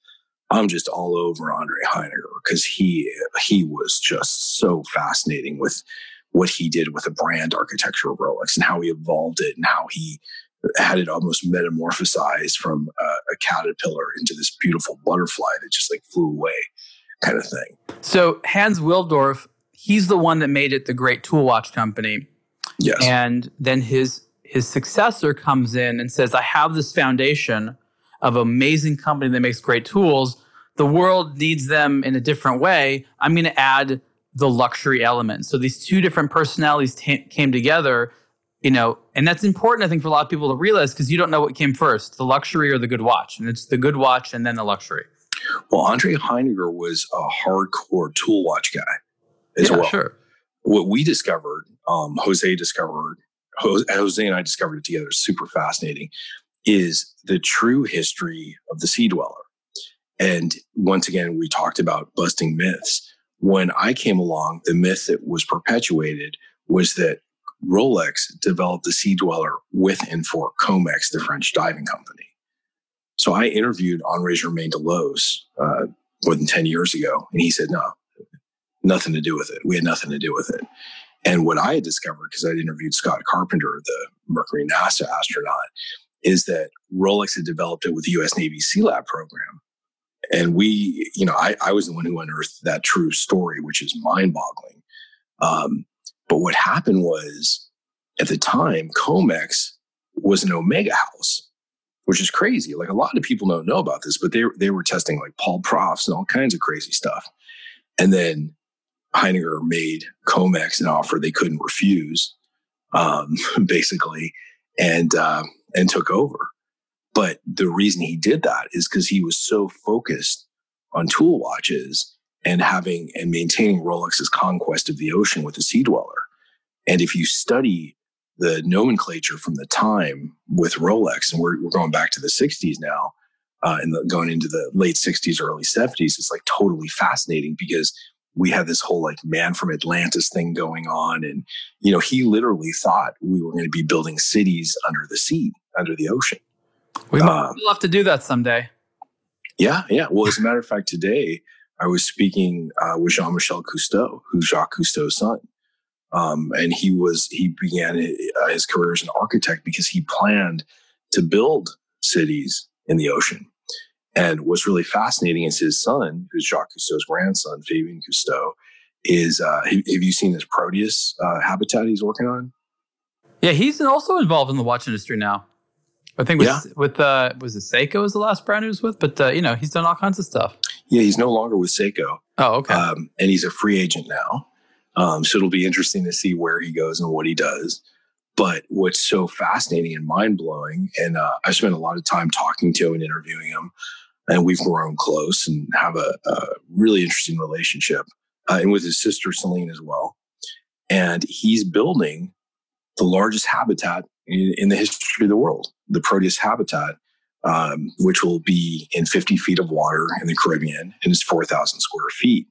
I'm just all over Andre Heinegger because he he was just so fascinating with what he did with the brand architecture of Rolex and how he evolved it and how he had it almost metamorphosized from a, a caterpillar into this beautiful butterfly that just like flew away kind of thing. So Hans Wilsdorf, he's the one that made it the great tool watch company. Yes. And then his his successor comes in and says, I have this foundation of amazing company that makes great tools. The world needs them in a different way. I'm going to add the luxury element. So these two different personalities t- came together, you know, and that's important, I think, for a lot of people to realize because you don't know what came first, the luxury or the good watch. And it's the good watch and then the luxury. Well, Andre Heinegger was a hardcore tool watch guy as yeah, well. Sure. What we discovered, um, Jose discovered, Jose and I discovered it together, super fascinating, is the true history of the Sea Dweller. And once again, we talked about busting myths. When I came along, the myth that was perpetuated was that Rolex developed the Sea Dweller with and for Comex, the French diving company. So I interviewed Henri Germain Deleuze uh, more than ten years ago, and he said, no, nothing to do with it. We had nothing to do with it. And what I had discovered, because I'd interviewed Scott Carpenter, the Mercury NASA astronaut, is that Rolex had developed it with the U S Navy Sea Lab program. And we, you know, I, I was the one who unearthed that true story, which is mind-boggling. Um, but what happened was, at the time, Comex was an Omega house, which is crazy. Like, a lot of people don't know about this, but they, they were testing, like, Paul Profs and all kinds of crazy stuff. And then Heinegger made Comex an offer they couldn't refuse, um, basically. And... Uh, and took over. But the reason he did that is because he was so focused on tool watches and having and maintaining Rolex's conquest of the ocean with the Sea Dweller. And if you study the nomenclature from the time with Rolex, and we're, we're going back to the sixties now, uh, and the, going into the late sixties, early seventies, it's like totally fascinating because we had this whole like man from Atlantis thing going on. And, you know, he literally thought we were going to be building cities under the sea, under the ocean. We um, will have to do that someday. Yeah. Yeah. Well, as a matter of fact, today I was speaking uh, with Jean-Michel Cousteau, who's Jacques Cousteau's son. Um, and he was, he began his career as an architect because he planned to build cities in the ocean. And what's really fascinating is his son, who's Jacques Cousteau's grandson, Fabien Cousteau, is, uh, have you seen this Proteus uh, habitat he's working on? Yeah, he's also involved in the watch industry now. I think with, yeah. with uh, was it Seiko is the last brand he was with? But, uh, you know, he's done all kinds of stuff. Yeah, he's no longer with Seiko. Oh, okay. Um, and he's a free agent now. Um, so it'll be interesting to see where he goes and what he does. But what's so fascinating and mind-blowing, and uh, I spent a lot of time talking to him and interviewing him, and we've grown close and have a, a really interesting relationship, uh, and with his sister, Celine, as well. And he's building the largest habitat in, in the history of the world, the Proteus habitat, um, which will be in fifty feet of water in the Caribbean, and it's four thousand square feet.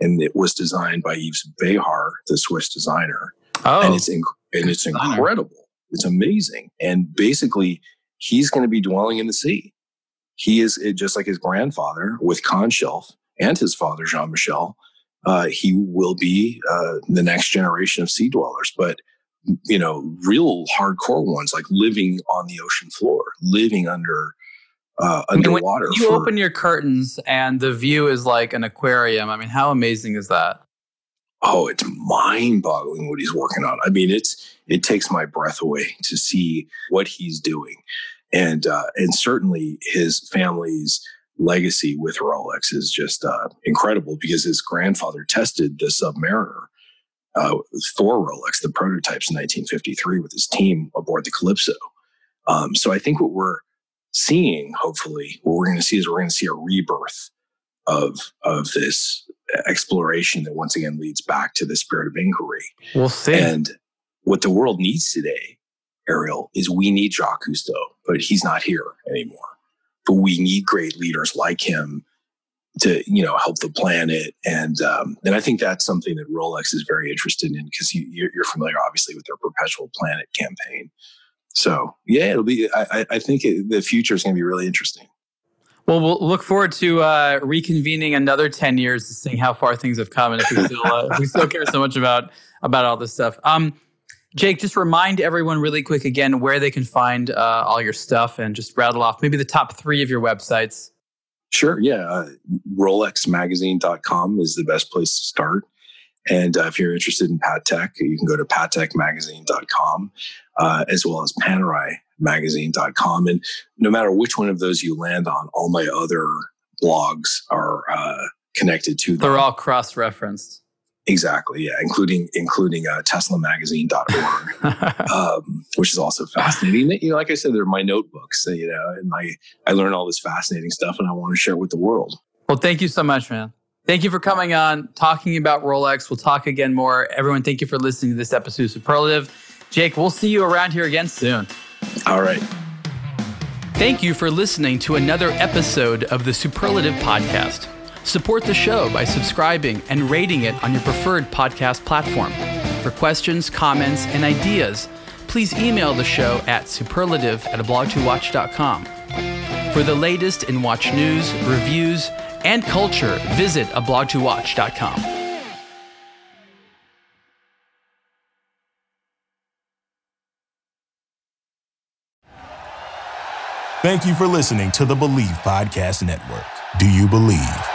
And it was designed by Yves Behar, the Swiss designer. Oh. And it's, inc- and it's incredible. It's amazing. And basically, he's going to be dwelling in the sea. He is, it, just like his grandfather with Conshelf and his father, Jean-Michel, uh, he will be uh, the next generation of sea dwellers. But, you know, real hardcore ones, like living on the ocean floor, living under uh, underwater. I mean, you for, open your curtains and the view is like an aquarium. I mean, how amazing is that? Oh, it's mind-boggling what he's working on. I mean, it's it takes my breath away to see what he's doing. And uh, and certainly his family's legacy with Rolex is just uh, incredible, because his grandfather tested the Submariner uh, for Rolex, the prototypes, in nineteen fifty-three with his team aboard the Calypso. Um, so I think what we're seeing, hopefully, what we're going to see is we're going to see a rebirth of of this exploration that once again leads back to the spirit of inquiry. We'll see. And what the world needs today, Ariel, is we need Jacques Cousteau, but he's not here anymore. But we need great leaders like him to, you know, help the planet. And um, and I think that's something that Rolex is very interested in, because you, you're familiar, obviously, with their Perpetual Planet campaign. So yeah, it'll be. I, I think it, the future is going to be really interesting. Well, we'll look forward to uh, reconvening another ten years to seeing how far things have come, and if we still uh, if we still care so much about about all this stuff. Um, Jake, just remind everyone really quick again where they can find uh, all your stuff, and just rattle off maybe the top three of your websites. Sure, yeah. Uh, Rolex Magazine dot com is the best place to start. And uh, if you're interested in Patek, you can go to Patek Magazine dot com, uh, as well as Panerai Magazine dot com. And no matter which one of those you land on, all my other blogs are uh, connected to them. They're all cross-referenced. Exactly, yeah, including including uh, Tesla Magazine dot org, um, which is also fascinating. You know, like I said, they're my notebooks, you know, and I, I learn all this fascinating stuff, and I want to share it with the world. Well, thank you so much, man. Thank you for coming on, talking about Rolex. We'll talk again more. Everyone, thank you for listening to this episode of Superlative. Jake, we'll see you around here again soon. All right. Thank you for listening to another episode of the Superlative Podcast. Support the show by subscribing and rating it on your preferred podcast platform. For questions, comments, and ideas, please email the show at superlative at a blog to watch dot com. For the latest in watch news, reviews, and culture, visit a blog to watch dot com. Thank you for listening to the Believe Podcast Network. Do you believe?